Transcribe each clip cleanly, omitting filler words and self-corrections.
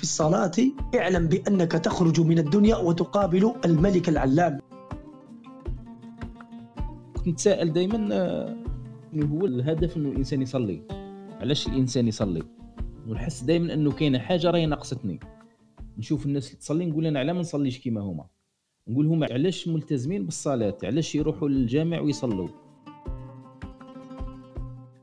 في الصلاة اعلم بأنك تخرج من الدنيا وتقابل الملك العلام. كنت نتساءل دائما انه هو الهدف انه الانسان يصلي، علاش الانسان يصلي؟ ونحس دائما انه كاينه حاجه راهي ناقصتني. نشوف الناس اللي تصلي نقول انا علاه ما نصليش كيما هما، نقول هما علاش ملتزمين بالصلاه، علاش يروحوا للجامع ويصلوا.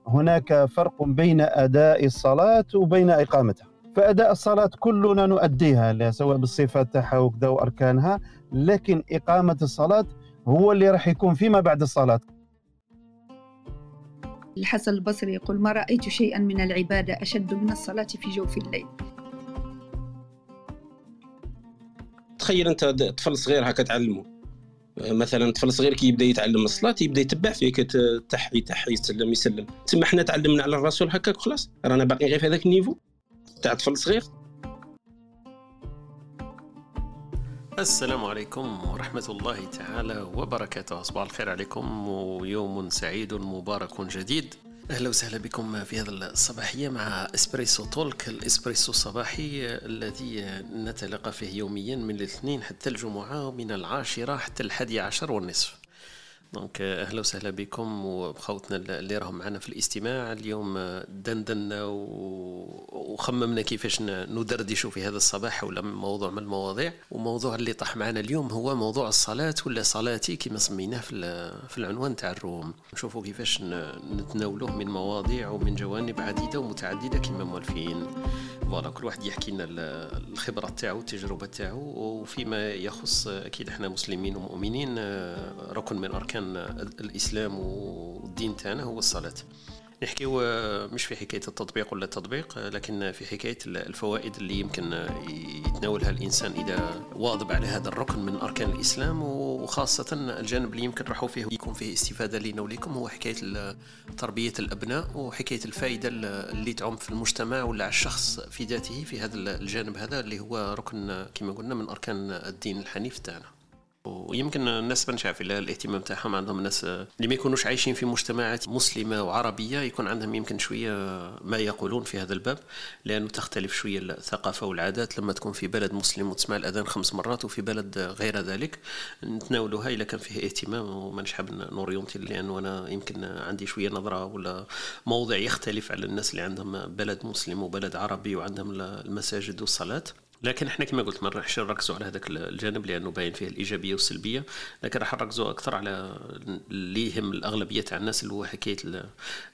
هناك فرق بين اداء الصلاه وبين اقامتها. فاداء الصلاه كلنا نؤديها سواء بالصفه تاعها وكذا واركانها، لكن اقامه الصلاه هو اللي راح يكون فيما بعد الصلاه. الحسن البصري يقول: ما رأيت شيئا من العبادة أشد من الصلاة في جوف الليل. تخيل أنت طفل صغير هكا تعلمه، مثلا طفل صغير كي يبدأ يتعلم الصلاة يبدأ يتبع فيك، تحي يسلم. تسمى حنا تعلمنا على الرسول هكا وخلاص، رانا باقي غير في هذاك النيفو تاع طفل صغير. السلام عليكم ورحمة الله تعالى وبركاته، صباح الخير عليكم ويوم سعيد مبارك جديد. أهلا وسهلا بكم في هذا الصباحية مع إسبريسو تولك، الإسبريسو الصباحي الذي نتلقى فيه يوميا من الاثنين حتى الجمعة ومن 10 حتى 11 والنصف. دونك أهلا وسهلا بكم وبخوتنا اللي راهم معنا في الاستماع. اليوم دندنا وخممنا كيفاش ندردشوا في هذا الصباح ولا موضوع من المواضيع، وموضوع اللي طاح معنا اليوم هو موضوع الصلاة ولا صلاتي كما سميناه في العنوان تاع الروم. نشوفوا كيفاش نتناولوه من مواضيع ومن جوانب عديدة ومتعددة كما موالفين. فوالا كل واحد يحكي لنا الخبرة تاعو والتجربة تاعو، وفيما يخص أكيد احنا مسلمين ومؤمنين ركن من أركان الإسلام والدين تاعنا هو الصلاة. نحكيو مش في حكاية التطبيق ولا التطبيق، لكن في حكاية الفوائد اللي يمكن يتناولها الإنسان إذا واظب على هذا الركن من أركان الإسلام، وخاصة الجانب اللي يمكن راحوا فيه يكون فيه استفادة لنا وليكم هو حكاية تربية الأبناء وحكاية الفائدة اللي تعم في المجتمع ولا على الشخص في ذاته في هذا الجانب، هذا اللي هو ركن كما قلنا من أركان الدين الحنيف تاعنا. ويمكن الناس بنشاف الاهتمام تاعهم، عندهم الناس اللي ما يكونوش عايشين في مجتمعات مسلمة وعربية يكون عندهم يمكن شوية ما يقولون في هذا الباب، لأنه تختلف شوية الثقافة والعادات لما تكون في بلد مسلم وتسمع الأذان 5 مرات وفي بلد غير ذلك. نتناولها إلا كان فيه اهتمام ومانش حاب نوريونتي، لأنه أنا يمكن عندي شوية نظرة ولا موضع يختلف على الناس اللي عندهم بلد مسلم وبلد عربي وعندهم المساجد والصلاة. لكن احنا كما قلت ما راحش نركزوا على هذاك الجانب لانه باين فيه الايجابيه والسلبيه، لكن راح نركزوا اكثر على اللي يهم الاغلبيه تاع الناس اللي هو حكايه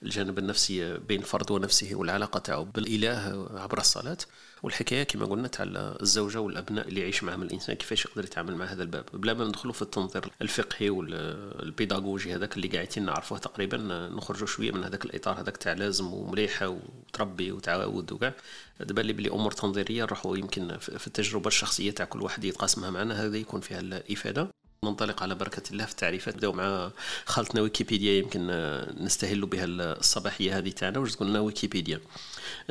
الجانب النفسي بين الفرد ونفسه والعلاقه تاعو بالاله عبر الصلاه، والحكايه كما قلنا تاع الزوجه والابناء اللي يعيش معهم الانسان كيفاش يقدر يتعامل مع هذا الباب بلا ما ندخلوا في التنظير الفقهي والبيداغوجي هذاك اللي قاعدين نعرفوه تقريبا. نخرجوا شويه من هذاك الاطار هذاك تاع لازم ومليحه وتربي وتعاود وكاع، دبان لي بلي امور تنظيريه راحوا يمكن في التجربه الشخصيه تاع كل واحد يتقاسمها معنا، هذا يكون فيها الافاده. ننطلق على بركه الله في التعريفات، نبداو مع خالتنا ويكيبيديا يمكن نستهل بها الصباحيه هذه تاعنا. واش تقولنا ويكيبيديا؟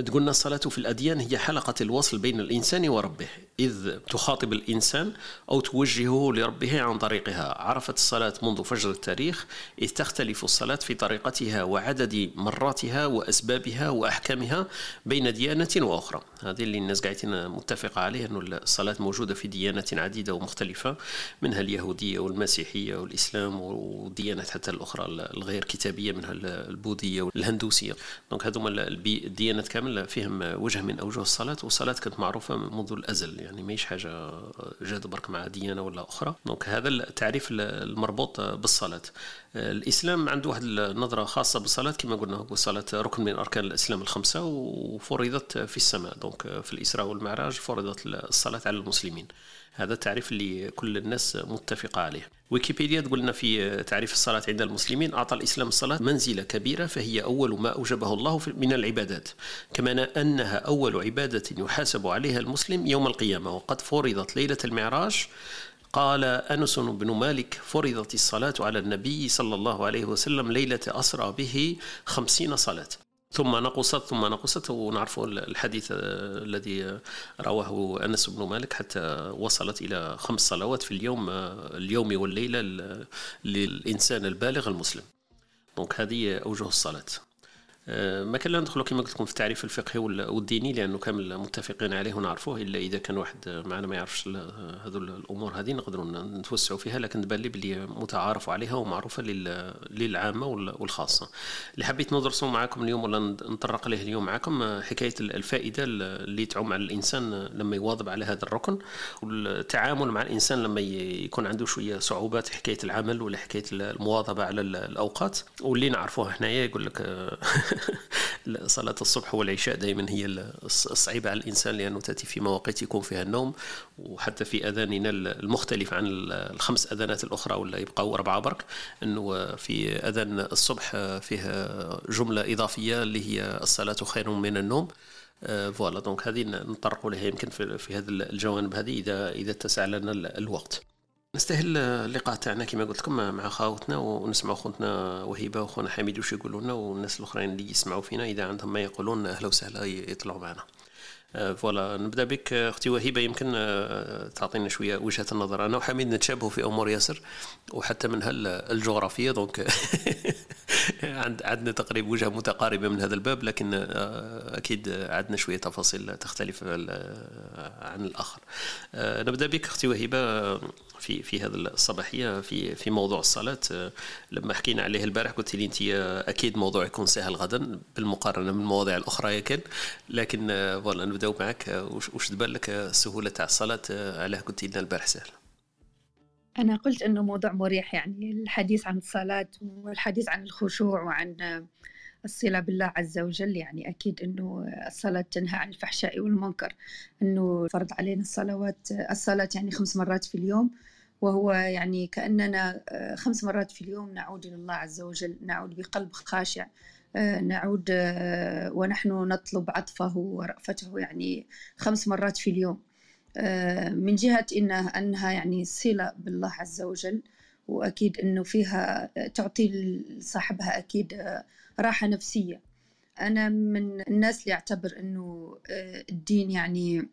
تقولنا الصلاه في الاديان هي حلقه الوصل بين الانسان وربه، اذ تخاطب الانسان او توجهه لربه عن طريقها. عرفت الصلاه منذ فجر التاريخ، اذ تختلف الصلاه في طريقتها وعدد مراتها واسبابها واحكامها بين ديانه واخرى. هذه اللي الناس قاعدين متفقه عليها انه الصلاه موجوده في ديانات عديده ومختلفه، منها اليهود والمسيحية والإسلام والديانات حتى الأخرى الغير كتابية منها البوذية والهندوسية. دونك هذوما الديانات كامل فيهم وجه من أوجه الصلاة، والصلاة كانت معروفة منذ الأزل، يعني مايش حاجة جات برك مع ديانة ولا أخرى. دونك هذا التعريف المربوط بالصلاة. الإسلام عنده واحد النظرة خاصة بالصلاة، كما قلنا هو الصلاة ركن من أركان الإسلام 5 وفرضت في السماء. دونك في الإسراء والمعراج فرضت الصلاة على المسلمين، هذا التعريف اللي كل الناس متفقة عليه. ويكيبيديا تقولنا في تعريف الصلاة عند المسلمين: أعطى الإسلام الصلاة منزلة كبيرة، فهي أول ما أوجبه الله من العبادات، كما أنها أول عبادة يحاسب عليها المسلم يوم القيامة، وقد فرضت ليلة المعراج. قال أنس بن مالك: فرضت الصلاة على النبي صلى الله عليه وسلم ليلة أسرى به 50 صلاة، ثم نقصت. ونعرفوا الحديث الذي رواه أنس بن مالك حتى وصلت إلى 5 صلوات في اليوم والليلة للإنسان البالغ المسلم. دونك هذه أوجه الصلاة. ما كان لا ندخلوا كما قلت لكم في التعريف الفقهي والديني لانه كامل متفقين عليه ونعرفوه، الا اذا كان واحد معنا ما يعرفش هذو الامور هذه نقدروا نتوسعوا فيها، لكن تبان لي بلي متعارف عليها ومعروفه للعامه والخاصه. اللي حبيت ندرسه معكم اليوم ولا نطرق له اليوم معكم حكايه الفائده اللي تعم على الانسان لما يواظب على هذا الركن، والتعامل مع الانسان لما يكون عنده شويه صعوبات في حكايه العمل ولا حكايه المواظبه على الاوقات. واللي نعرفوها هنايا يقول لك صلاة الصبح والعشاء دائما هي الصعيبة على الإنسان، لأنه تأتي في مواقيت يكون فيها النوم، وحتى في أذاننا المختلف عن الخمس أذانات الأخرى ولا يبقوا 4 برك، أنه في أذان الصبح فيها جملة إضافية اللي هي الصلاة خير من النوم. فوالا دونك هذه نطرقوا لها يمكن في هذا الجوانب هذه إذا اتسع لنا الوقت. نستهل اللقاء تاعنا كما قلت لكم مع خاوتنا ونسمع خوتنا وهبه وخونا حميد واش يقولوا لنا، والناس الاخرين اللي يسمعوا فينا اذا عندهم ما يقولون اهلا وسهلا يطلعوا معنا. فوالا نبدا بك اختي وهبه، يمكن تعطينا شويه وجهه النظر. انا وحميد نتشابهوا في امور ياسر وحتى منها الجغرافيه، دونك عندنا تقريبا وجهه متقاربه من هذا الباب، لكن اكيد عندنا شويه تفاصيل تختلف عن الاخر. نبدا بك اختي وهبه في هذا الصباحيه في موضوع الصلاه. لما حكينا عليه البارح قلت لي انت اكيد موضوع يكون سهل غدا بالمقارنه من المواضيع الاخرى يمكن، لكن فوالا نبداو معك. واش تبان لك السهوله تاع الصلاه؟ علاه قلت لنا البارح سهل؟ انا قلت انه موضوع مريح، يعني الحديث عن الصلاه والحديث عن الخشوع وعن الصلة بالله عز وجل، يعني أكيد أنه الصلاة تنهى عن الفحشاء والمنكر، أنه فرض علينا الصلاة يعني 5 مرات في اليوم، وهو يعني كأننا 5 مرات في اليوم نعود إلى الله عز وجل، نعود بقلب خاشع، نعود ونحن نطلب عطفه ورأفته، يعني 5 مرات في اليوم، من جهة أنها يعني صلة بالله عز وجل، وأكيد أنه فيها تعطي صاحبها أكيد راحة نفسية. أنا من الناس اللي أعتبر أنه الدين يعني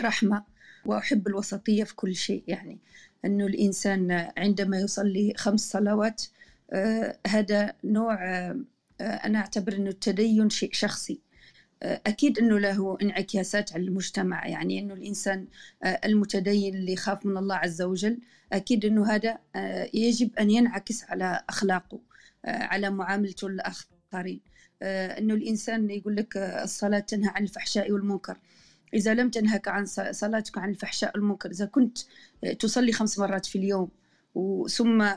رحمة، وأحب الوسطية في كل شيء، يعني أنه الإنسان عندما يصلي 5 صلوات هذا نوع أنا أعتبر أنه التدين شيء شخصي، أكيد أنه له انعكاسات على المجتمع، يعني أنه الإنسان المتدين اللي يخاف من الله عز وجل أكيد أنه هذا يجب أن ينعكس على أخلاقه، على معاملته للآخرين. أنه الإنسان يقول لك الصلاة تنهى عن الفحشاء والمنكر، إذا لم تنهك عن صلاتك عن الفحشاء والمنكر، إذا كنت تصلي 5 مرات في اليوم ثم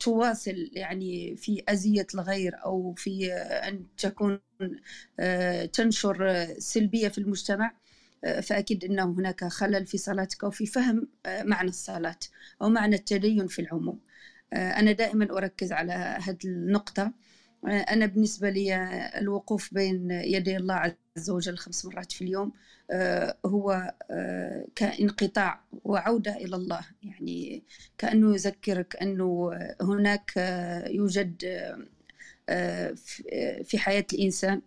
تواصل يعني في أذية الغير أو في أن تكون تنشر سلبية في المجتمع، فأكيد أنه هناك خلل في صلاتك أو في فهم معنى الصلاة أو معنى التدين في العموم. أنا دائما أركز على هذه النقطة. أنا بالنسبة لي الوقوف بين يدي الله عز وجل 5 مرات في اليوم هو كانقطاع وعودة إلى الله، يعني كأنه يذكرك أنه هناك يوجد في حياة الإنسان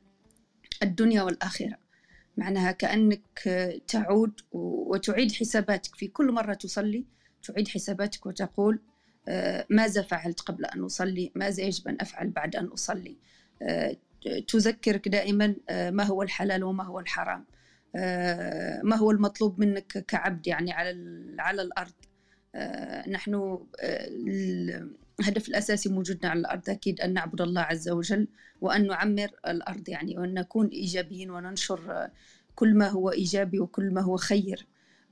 الدنيا والآخرة، معناها كأنك تعود وتعيد حساباتك في كل مرة تصلي، تعيد حساباتك وتقول ماذا فعلت قبل أن أصلي، ماذا يجب أن أفعل بعد أن أصلي. تذكرك دائما ما هو الحلال وما هو الحرام، ما هو المطلوب منك كعبد يعني على الأرض. نحن الهدف الأساسي موجودنا على الأرض أكيد أن نعبد الله عز وجل، وأن نعمر الأرض يعني، وأن نكون إيجابيين وننشر كل ما هو إيجابي وكل ما هو خير.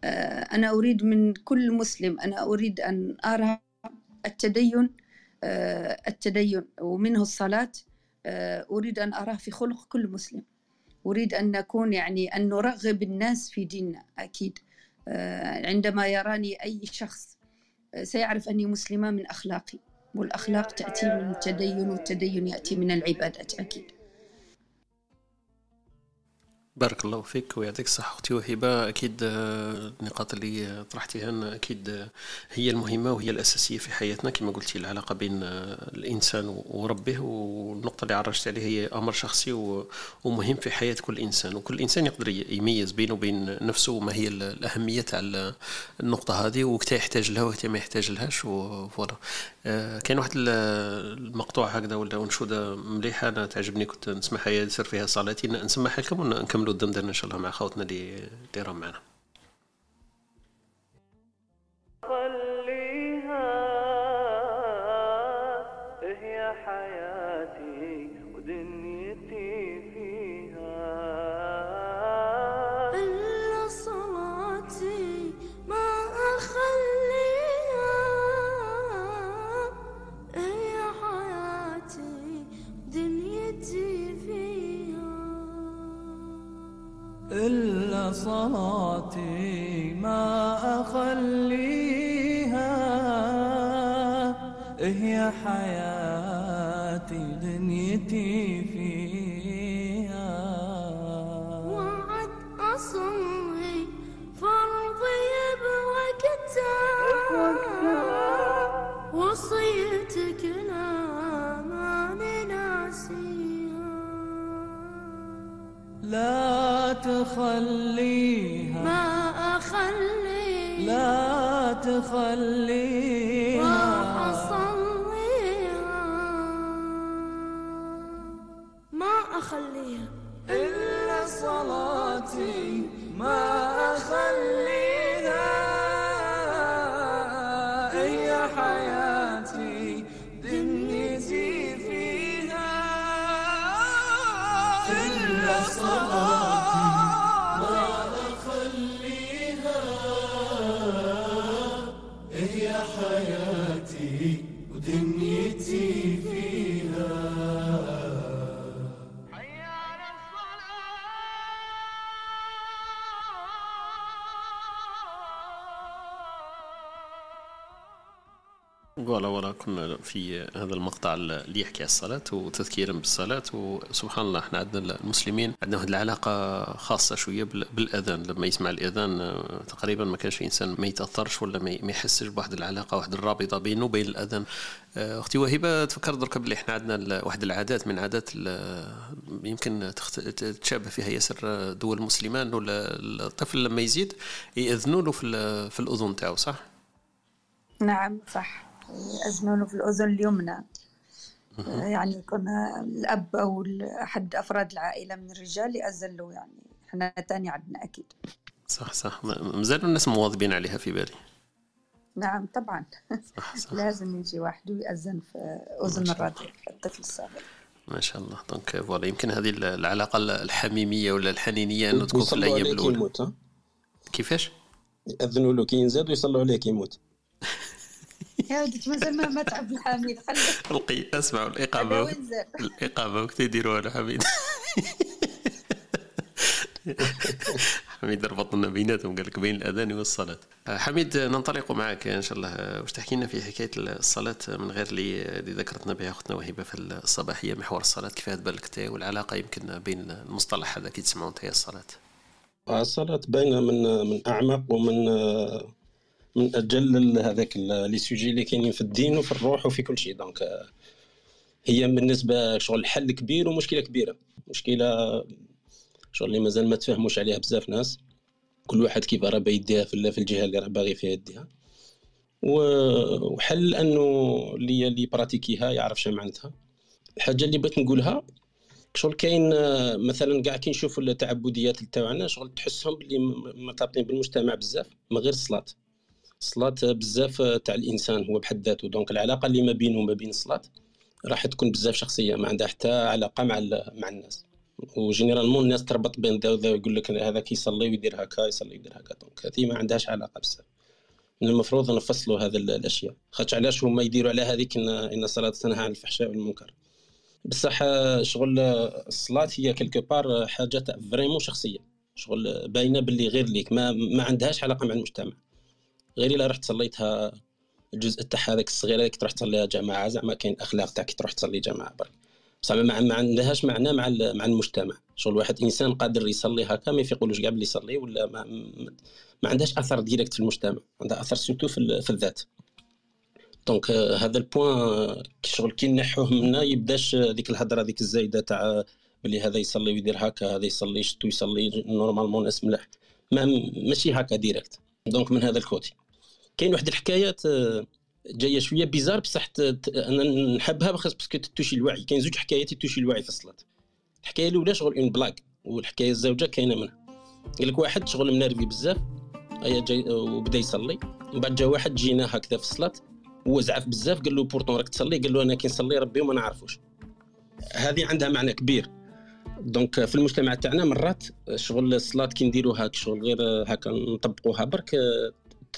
أنا أريد من كل مسلم، أنا أريد أن أرى التدين ومنه الصلاة، أريد أن أراه في خلق كل مسلم، أريد أن نكون يعني أن نرغب الناس في ديننا. أكيد عندما يراني أي شخص سيعرف أني مسلمة من أخلاقي، والأخلاق تأتي من التدين، والتدين يأتي من العبادات أكيد. بارك الله فيك ويعطيك الصحة أختي وهبة. أكيد النقاط اللي طرحتيها أكيد هي المهمة وهي الأساسية في حياتنا كما قلتي، العلاقة بين الإنسان وربه. والنقطة اللي عرجت عليها هي أمر شخصي ومهم في حياة كل إنسان، وكل إنسان يقدر يميز بينه وبين نفسه وما هي الأهمية تاع النقطة هذه وكتا يحتاج لها وكتا ما يحتاج لهاش. وفوالا كان واحد المقطوع هكذا ولا أنشودة مليحة أنا تعجبني كنت نسمعها يصير فيها صلاتي، نسمعها لكم ونكمل الدم درنا إن شاء الله مع خوتنا اللي راهم معنا. خليها هي حياتي ودنيتي فيها، إلا صلاتي ما أخليها، هي حياتي ودنيتي فيها، إلا صلاتي ما أخليها، هي حياتي دنيتي فيها. وعد أصلي فرضي بوقتها، وصيتك لا ما ننسيها، لا تخليها ما أخلي، لا تخليها وأصليها ما أخليها، إلا صلاتي ما أخليها، هي حياتي دنيتي فيها، إلا صلاتي دنيتي فيها. حي على الصلاة. ولا كنا في هذا المقطع اللي يحكي عن الصلاة وتذكيرا بالصلاة. وسبحان الله احنا عندنا المسلمين عندنا هذه العلاقة خاصة شوية بالأذان، لما يسمع الأذان تقريبا ما كانش إنسان ما يتأثرش ولا ما يحسش بواحد العلاقة واحد الرابطة بينه وبين الأذان. أختي وهبة تفكرت درك بلي إحنا عندنا واحد العادات من عادات يمكن تشابه فيها ياسر دول مسلمة، إنه الطفل لما يزيد يأذنوا له في الأذن تاعو، صح؟ نعم صح، يأذنوا له في الأذن اليمنى. يعني كنا الأب أو أحد أفراد العائلة من الرجال يأذن له، يعني إحنا تاني عندنا أكيد. صح مازالوا الناس مواظبين عليها في بالي. نعم طبعا صح. لازم يجي واحد ويأذن في أذن الرضيع الطفل الصغير. ما شاء الله. دونك فوالا يمكن هذه العلاقة الحميمية ولا الحنينية أنه تكون في الأيام الأولى. كيفاش؟ يأذنوا له كي ينزاد ويصلوا عليه كي يموت. يا وديت مازال ما تعب الحميد، خليك القي اسمعوا الإقامة وقت يديروها الحميد. حميد ربطنا بيناتهم قال لك بين الأذان والصلاة. حميد ننطلق معك إن شاء الله، واش تحكي لنا في حكاية الصلاة من غير اللي ذكرتنا بها أختنا وهبة في الصباحية، محور الصلاة كيف تبالك تاعي والعلاقة يمكن بين المصطلح هذا كي تسمعون تاعي الصلاة. الصلاة باينة من أعمق ومن أجل هذاك لي سوجي اللي كاينين في الدين وفي الروح وفي كل شيء. دونك هي بالنسبة شغل حل كبير ومشكلة كبيرة، مشكلة شغل اللي مازال ما تفهموش عليها بزاف ناس، كل واحد كيف راه بايديها في الجهه اللي راه باغي فيها يديها. وحل انه اللي براتيكيها يعرف شنو معناتها. الحاجه اللي بغيت نقولها شغل كاين مثلا كاع كي نشوفوا التعبديات تاعنا شغل تحسهم اللي مرتبطين بالمجتمع بزاف من غير الصلاه بزاف تاع الانسان هو بحد ذاته. دونك العلاقه اللي ما بينه وما بين الصلاه راح تكون بزاف شخصيه، ما عندها حتى علاقه مع الناس. وجينيرالمون الناس تربط بين ذا وذا ويقول لك هذا كيصلي ويدير هكا، يصلي ويدير هكا. دونك هذه ما عندهاش علاقه بزاف، من المفروض نفصلوا هذا الاشياء. خاطش علاش هما يديروا على هذيك ان الصلاه تنهى عن الفحشاء والمنكر، بصح شغل الصلاه هي كلكو بار حاجه فريمون شخصيه، شغل باينه باللي غير ليك، ما عندهاش علاقه مع المجتمع، غير الا رحت صليتها الجزء تاع هذاك الصغير هذاك تروح تصليها جماعه، زعما كاين اخلاق تاع كي تروح تصلي جماعه برك. بصح ما عندهاش معنى مع المجتمع. شغل واحد انسان قادر يصلي هكا ما يقولوش قبل يصلي ولا ما عندهاش اثر ديريكت في المجتمع، عندها اثر سيرتو في الذات. دونك هذا البوان شغل كي نحوه منا يبداش ديك الهضره ديك الزايده تاع بلي هذا يصلي ويدير هكا، هذا يصلي شتو يصلي نورمالمون ناس ملاح، ماشي هكا ديريكت. دونك من هذا الكوتي كاين واحد الحكايات جايه شويه بيزار بصح انا نحبها باسكو تتوشي الوعي. كاين زوج حكايات تتوشي الوعي في الصلاه. الحكايه الاولى شغل اون بلاك، والحكايه الزوجه كاينه منها. قال لك واحد شغل منربي بزاف ايا جاي وبدا يصلي، من بعد جا واحد جينا هكذا في الصلاه وزعف بزاف، قال له بورتون راك تصلي؟ قال له انا كي نصلي ربي وما نعرفوش. هذه عندها معنى كبير. دونك في المجتمع تاعنا مرات شغل الصلاه كي نديروها شغل غير هكا نطبقوها برك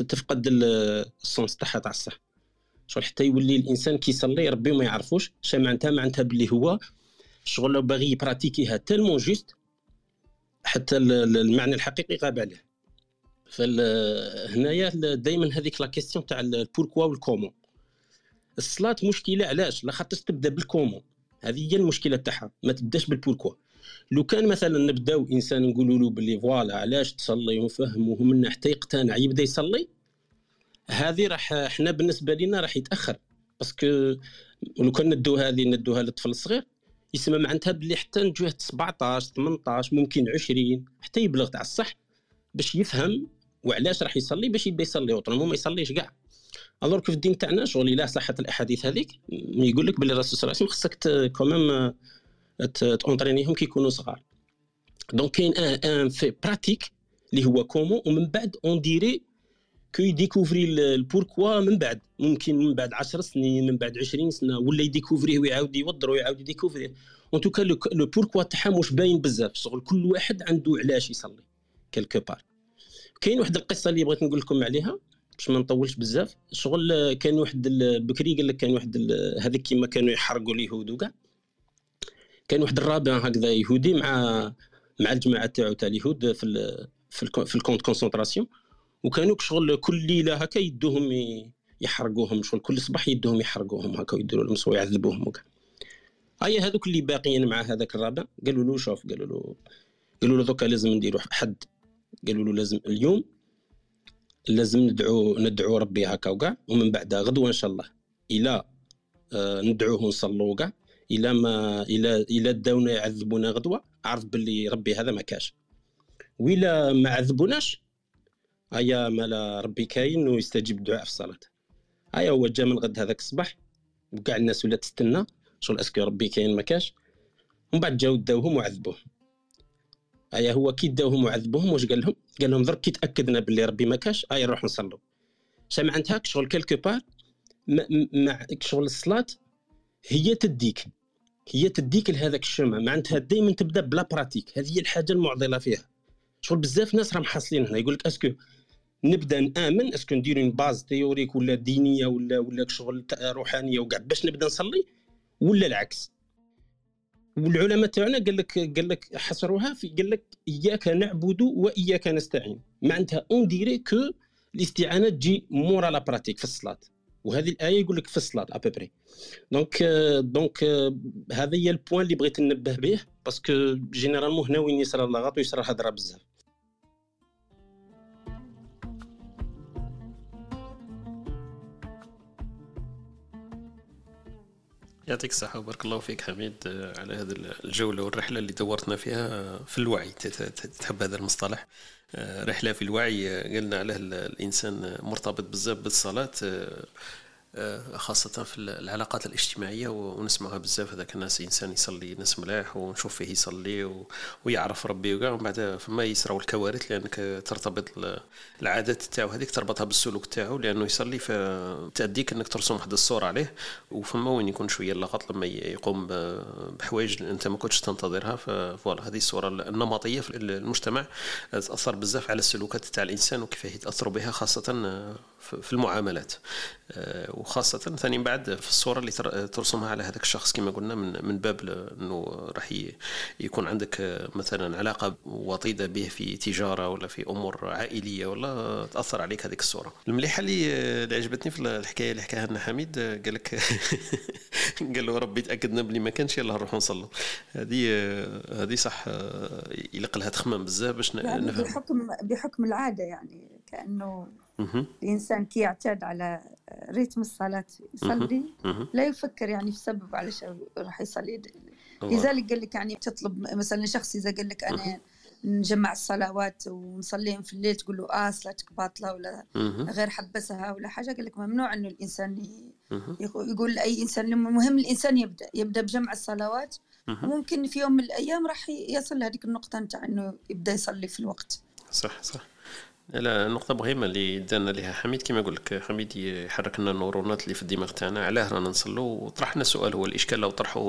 تفقد السونس تاعها تاع الصح. شغل حتى يولي الانسان كيصلي ربي ما يعرفوش شنو معناتها باللي هو شغل باغي يبراتيكيها تالمون جوست حتى المعنى الحقيقي غاب عليه. فهنايا دائما هذيك لا كيستيون تاع البوركوا والكومون. الصلاه مشكله علاش؟ لخاطر تبدا بالكومون، هذه هي المشكله تاعها، ما تبداش بالبوركوا. لو كان مثلا نبداو انسان نقولوا له باللي فوالا علاش تصلي ونفهموه منه حتى يقتنع يبدا يصلي، هذه راح احنا بالنسبه لنا راح يتاخر. باسكو لو كان ندوها للطفل الصغير يسمى معناتها بلي حتى نجوه 17 18 ممكن 20 حتى يبلغ تاع الصح باش يفهم وعلاش راح يصلي باش يبدا يصلي، وطالما ما يصليش كاع. الوغ في الدين تاعنا شغل الا صحت الاحاديث هذيك يقول لك بلي الرسول صلى الله عليه وسلم خصك كومام تونطرينيهم كي يكونوا صغار. دونك كاين ان في براتيك اللي هو كومون، ومن بعد اون ديري كي ديكوفري البوركوا من بعد، ممكن من بعد 10 سنين من بعد 20 سنه ولا يديكوفريه ويعاود يوضر ويعاود يديكوفريه. اون توكا لو بوركوا تاعها مش باين بزاف، شغل كل واحد عنده علاش يصلي كالكو بار. كاين واحد القصه اللي بغيت نقول لكم عليها باش ما نطولش بزاف. شغل كان واحد بكري قال لك كان واحد هذيك كيما كانوا يحرقوا اليهود وكاع، كان واحد الرابع هكذا يهودي مع الجماعه تاعو تاع اليهود في الكونت كونسونطراسيون، وكانوا شغل كل ليله هكا يدوهم يحرقوهم، شغل كل صباح يدوهم يحرقوهم هكا ويديروا لهم صوي يعذبوهم وكاع. ايا هذوك اللي باقيين مع هذاك الرابع قالوا له شوف، قالوا له دوكا لازم نديروا حد، قالوا له لازم اليوم لازم ندعو ربي هكا وكاع، ومن بعد غدوه ان شاء الله الى ندعوه ونصلوا كاع، الى ما الى داونا يعذبونا غدوه عرف باللي ربي هذا ما كاش، ولا ما عذبوناش ايا مالا ربي كاين ويستجيب الدعاء في الصلاه. ايا هو جا من غد هذاك الصباح وكاع الناس ولا تستنى شغل اسكو ربي كاين ما كاش، ومن بعد جاو داوهم وعذبوه. ايا هو كي داوهم وعذبوهم واش قال لهم؟ قال لهم ضرب كي تاكدنا باللي ربي ما كاش ايا نروح نصلوا. شا معناتها شغل كالكو بار مع شغل الصلاه هي تديك لهذاك الشمع، معناتها دائما تبدا بلا براتيك. هذه هي الحاجه المعضله فيها. شغل بزاف ناس راهم حاصلين هنا يقول لك اسكو نبدا نامن، اسكو ندير اون باز تيوريك ولا دينيه ولا شغل روحانيه وكاع باش نبدا نصلي، ولا العكس. والعلماء تاعنا قال لك حصروها في قال لك اياك نعبد واياك نستعين، معناتها اون ديري كو الاستعانه تجي مورا لا براتيك في الصلاه، وهذه الايه يقول لك في الصلاه ابوبري. دونك هذا هي البوان اللي بغيت ننبه به باسكو جينيرالمون هنا وين يصرى اللغط ويصرى الهضره بزاف. يعطيك الصحة وبارك الله فيك حميد على هذه الجولة والرحلة اللي دورتنا فيها في الوعي. تحب هذا المصطلح رحلة في الوعي؟ قلنا عليه الإنسان مرتبط بزاف بالصلاة خاصة في العلاقات الاجتماعية، ونسمعها بزاف هذاك الناس إنسان يصلي ناس ملاح ونشوف فيه يصلي ويعرف ربي وكاع، وبعد فما يصراو الكوارث لأنك ترتبط العادات تاعو هذيك تربطها بالسلوك تاعو لأنه يصلي، فتأديك أنك ترسم واحد الصورة عليه، وفما وين يكون شوية اللغط لما يقوم بحوايج أنت ما كنتش تنتظرها. فوالا هذه الصورة النمطية في المجتمع تأثر بزاف على السلوكات تاع الإنسان وكيفاه يتأثر بها خاصة في المعاملات. وخاصة ثاني بعد في الصورة اللي ترسمها على هذاك الشخص كما قلنا من باب لأنه راح يكون عندك مثلا علاقة وطيدة به في تجارة ولا في أمور عائلية ولا تأثر عليك هذيك الصورة. المليحة اللي عجبتني في الحكاية اللي حكاها لنا حميد قالك قالوا ربي تأكدنا بلي ما كانش يلا نروح نصلي. هذه صح يلق لها تخمام بزاف باش نفهم بحكم العادة يعني كأنه الإنسان كي يعتاد على ريتم الصلاة يصلي لا يفكر يعني في سبب علاش راح يصلي. لذلك قال لك يعني تطلب مثلا شخص إذا قال لك أنا نجمع الصلوات ونصليهم في الليل تقول له صلاتك باطلة ولا غير حبسها ولا حاجة. قال لك ممنوع أنه الإنسان يقول لأي إنسان. المهم الإنسان يبدأ بجمع الصلوات وممكن في يوم من الأيام راح يصل لهذيك النقطة نتاع أنه يبدأ يصلي في الوقت. صح لا نقطة مهمة اللي دانا لها حميد كما قلك حميد يحرك لنا النورونات اللي في الدماغ تاعنا علاه رانا نصلوا وطرحنا سؤال هو الإشكال لو طرحه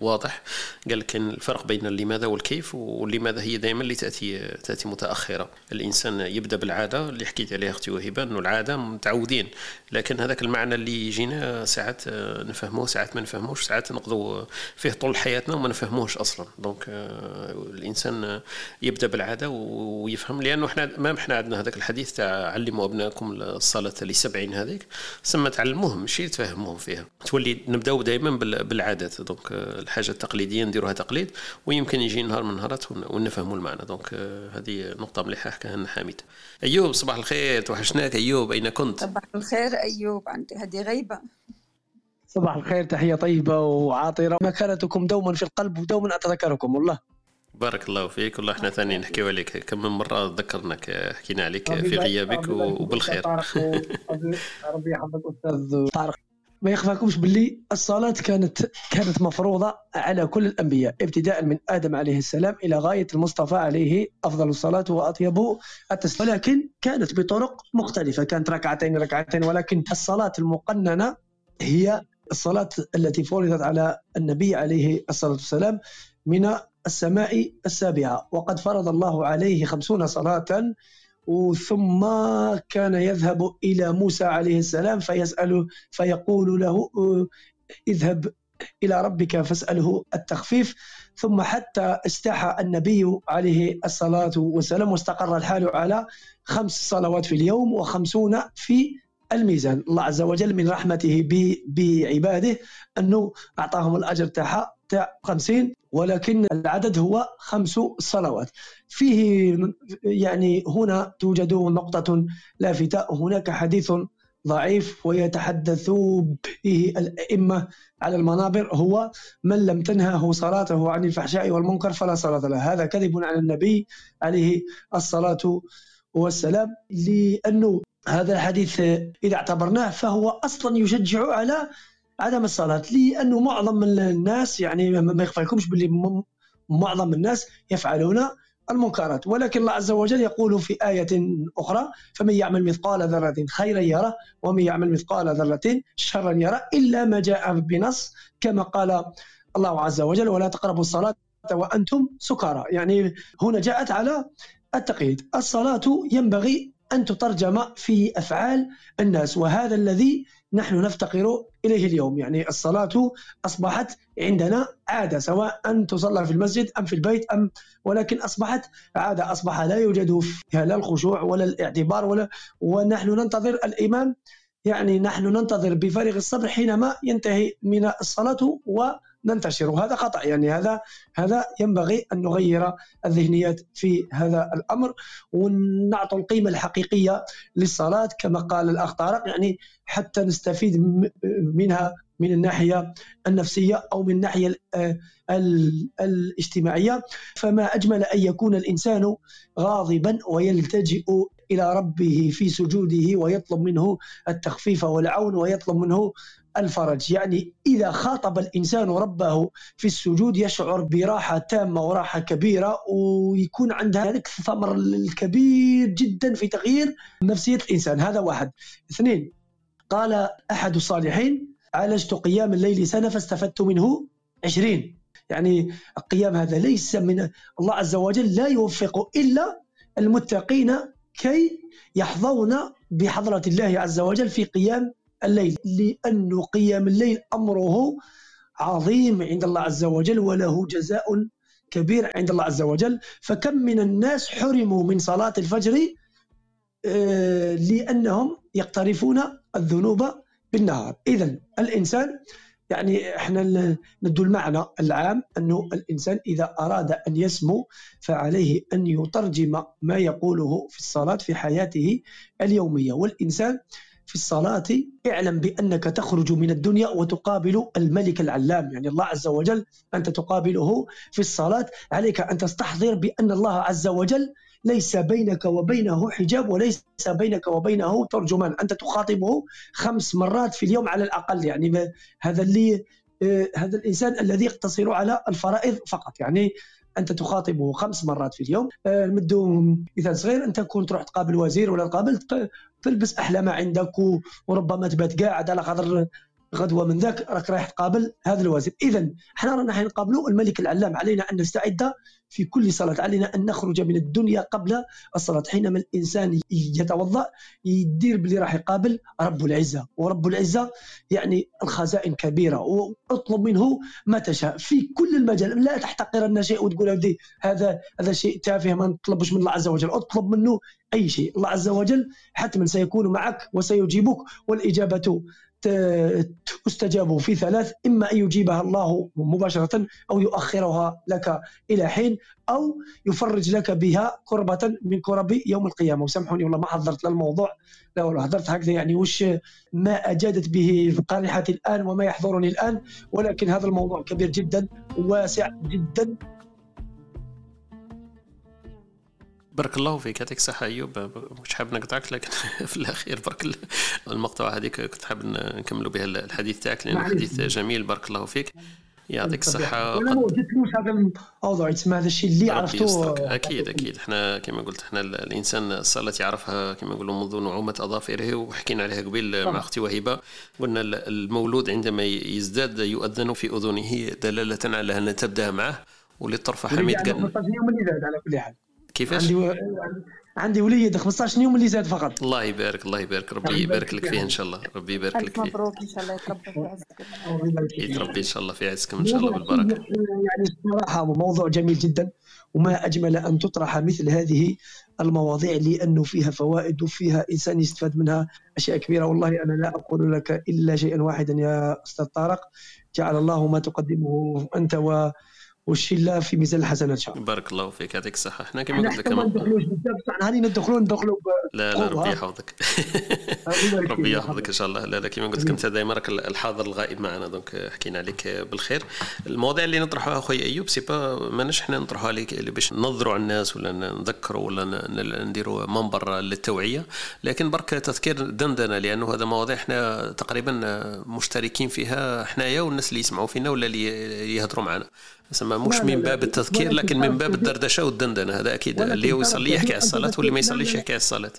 واضح. قال كان الفرق بين لماذا والكيف واللماذا هي دائما اللي تأتي متأخرة. الإنسان يبدأ بالعادة اللي حكيت عليها أختي وهبة أنه العادة متعودين لكن هذاك المعنى اللي يجينا ساعات نفهمه ساعات ما نفهموش ساعات نقضوا فيه طول حياتنا وما نفهموش أصلا. دونك الإنسان يبدأ بالعادة ويفهم لأنه إحنا ما عندنا هذاك الحديث تاع علموا أبنائكم الصلاة ل70 هذيك سمى تعلموهم شيء تفهموهم فيها. تولي نبدأ دائما بالعادات دونك الحاجة التقليدية نديروها تقليد ويمكن يجي نهار من نهارات ونفهموا المعنى. دونك هذه نقطة مليحة حكاها لنا حميد. أيوب صباح الخير توحشناك. أيوب أين كنت؟ صباح الخير أيوب عندي هذه غيبة. صباح الخير تحية طيبة وعاطرة مكانتكم دوما في القلب ودوما أتذكركم. والله بارك الله فيك. والله احنا ثاني نحكيو عليك كم من مرة ذكرناك حكينا عليك في غيابك وبالخير. ربي يحفظك أستاذ طارق. ما يخفاكمش باللي الصلاة كانت مفروضة على كل الأنبياء ابتداء من آدم عليه السلام إلى غاية المصطفى عليه أفضل الصلاة وأطيب التسليم ولكن كانت بطرق مختلفة كانت ركعتين ولكن الصلاة المقننة هي الصلاة التي فرضت على النبي عليه الصلاة والسلام من السماء السابعة وقد فرض الله عليه 50 صلاة ثم كان يذهب إلى موسى عليه السلام فيسأله فيقول له اذهب إلى ربك فاسأله التخفيف ثم حتى استحى النبي عليه الصلاة والسلام واستقر الحال على 5 صلوات في اليوم 50 في الميزان. الله عز وجل من رحمته بعباده أنه أعطاهم الأجر تاع 50 ولكن العدد هو 5 صلوات. فيه يعني هنا توجد نقطة لافتة هناك حديث ضعيف ويتحدث به الأئمة على المنابر هو من لم تنهه صلاته عن الفحشاء والمنكر فلا صلاة له. هذا كذب على النبي عليه الصلاة والسلام لأنه هذا الحديث إذا اعتبرناه فهو أصلا يشجع على عدم الصلاة لأنه معظم الناس يعني ما يخفيكمش باللي معظم الناس يفعلون المنكرات ولكن الله عز وجل يقول في آية أخرى فمن يعمل مثقال ذرة خيرا يره ومن يعمل مثقال ذرة شرا يره إلا ما جاء بنص كما قال الله عز وجل ولا تقربوا الصلاة وأنتم سكارى. يعني هنا جاءت على التقييد. الصلاة ينبغي أن تترجم في أفعال الناس وهذا الذي نحن نفتقر إليه اليوم. يعني الصلاة أصبحت عندنا عادة سواء أن تصلى في المسجد أم في البيت ولكن أصبحت عادة أصبح لا يوجد فيها لا الخشوع ولا الاعتبار ونحن ننتظر الإمام يعني نحن ننتظر بفارغ الصبر حينما ينتهي من الصلاة وننتشر وهذا خطأ. يعني هذا ينبغي أن نغير الذهنيات في هذا الأمر ونعطي القيمة الحقيقية للصلاة كما قال الأخ طارق يعني حتى نستفيد منها من الناحية النفسية أو من الناحية الاجتماعية. فما أجمل أن يكون الإنسان غاضبا ويلتجئ إلى ربه في سجوده ويطلب منه التخفيف والعون ويطلب منه الفرج. يعني إذا خاطب الإنسان ربه في السجود يشعر براحة تامة وراحة كبيرة ويكون عندها ذلك الثمر الكبير جدا في تغيير نفسية الإنسان. هذا واحد. 2 قال أحد الصالحين عالجت قيام الليل سنة فاستفدت منه 20. يعني القيام هذا ليس من الله عز وجل لا يوفق إلا المتقين كي يحظون بحضرة الله عز وجل في قيام الليل، لأن قيام الليل أمره عظيم عند الله عز وجل وله جزاء كبير عند الله عز وجل. فكم من الناس حرموا من صلاة الفجر لأنهم يقترفون الذنوب بالنهار. إذن الإنسان يعني احنا ندو المعنى العام أنه الإنسان إذا أراد أن يسمو فعليه أن يترجم ما يقوله في الصلاة في حياته اليومية. والإنسان في الصلاة اعلم بأنك تخرج من الدنيا وتقابل الملك العلام، يعني الله عز وجل أنت تقابله في الصلاة. عليك أن تستحضر بأن الله عز وجل ليس بينك وبينه حجاب وليس بينك وبينه ترجمان، أنت تخاطبه 5 مرات في اليوم على الأقل. يعني هذا الإنسان الذي يقتصر على الفرائض فقط، يعني أنت تخاطبه 5 مرات في اليوم. مدوم مثال صغير، أنت كنت تروح تقابل وزير ولا تقابل تلبس أحلى ما عندك وربما تبات قاعد على قدر غدوة من ذاك راك رايح تقابل هذا الوزير. إذن احنا رانا نقابلوا الملك العلام، علينا أن نستعد في كل صلاة، علينا أن نخرج من الدنيا قبل الصلاة. حينما الإنسان يتوضأ يدير بلي راح يقابل رب العزة، ورب العزة يعني الخزائن كبيرة، واطلب منه ما تشاء في كل المجال. لا تحتقرن شيء وتقول ودي هذا شيء تافه ما نطلبش من الله عز وجل، اطلب منه أي شيء. الله عز وجل حتما سيكون معك وسيجيبك، والإجابة استجابوا في 3، إما أن يجيبها الله مباشرة أو يؤخرها لك إلى حين أو يفرج لك بها كربة من كرب يوم القيامة. وسامحوني والله ما حضرت للموضوع، لا حضرت هكذا يعني وش ما أجادت به قارحتي الآن وما يحضرني الآن، ولكن هذا الموضوع كبير جدا واسع جدا. بارك الله فيك، يعطيك الصحة أيوب، مش حاب نقطعك لكن في الأخير بارك المقطوعة هذيك كنت حاب نكملوا بها الحديث تاعك لأنه حديث جميل. بارك الله فيك، يعطيك الصحة. أنا ما وجدتلوش هذا الموضوع، تسمى هذا الشيء اللي عرفتوه. أكيد إحنا كما قلت إحنا الإنسان الصلاة يعرفها كما نقولوا منذ نعومة أظافره، وحكينا عليها قبل مع أختي وهبة. قلنا المولود عندما يزداد يؤذن في أذنه دلالة على أن تبدأ معه، وللطرف حميد قلنا على كل حال كيفاش عندي وليد 15 يوم اللي زاد فقط. الله يبارك ربي يبارك لك فيه ان شاء الله، ربي يبارك لك فيه. مبروك ان شاء الله، يتربى في عزكم، يتربى ان شاء الله في عزكم ان شاء الله بالبركه. يعني الصراحه موضوع جميل جدا، وما اجمل ان تطرح مثل هذه المواضيع لانه فيها فوائد وفيها انسان يستفاد منها اشياء كبيره. والله انا لا اقول لك الا شيئا واحدا يا استاذ طارق، جعل الله ما تقدمه انت والشلة في ميزان الحسنات شاء الله. بارك الله فيك، هذيك صح. احنا كما قلت لك ما ندخلوش بالضبط، يعني ندخلوا لا ربي يحفظك ربي يحفظك ان شاء الله. لا كما قلت لك انت دائما راك الحاضر الغائب معنا، دونك حكينا عليك بالخير. المواضيع اللي نطرحها اخويا ايوب سي با ماناش حنا نطرحها لك باش ننظروا على الناس ولا نذكروا ولا نديروا منبر للتوعيه، لكن برك تذكير دندنه، لانه هذا مواضيع احنا تقريبا مشتركين فيها حنايا والناس اللي يسمعوا فينا ولا اللي يهضروا معنا. سما مش من باب التذكير لكن من باب الدردشه والدندنه، هذا اكيد. اللي يصلي يحكي على الصلاه واللي ما يصليش يحكي على الصلاه.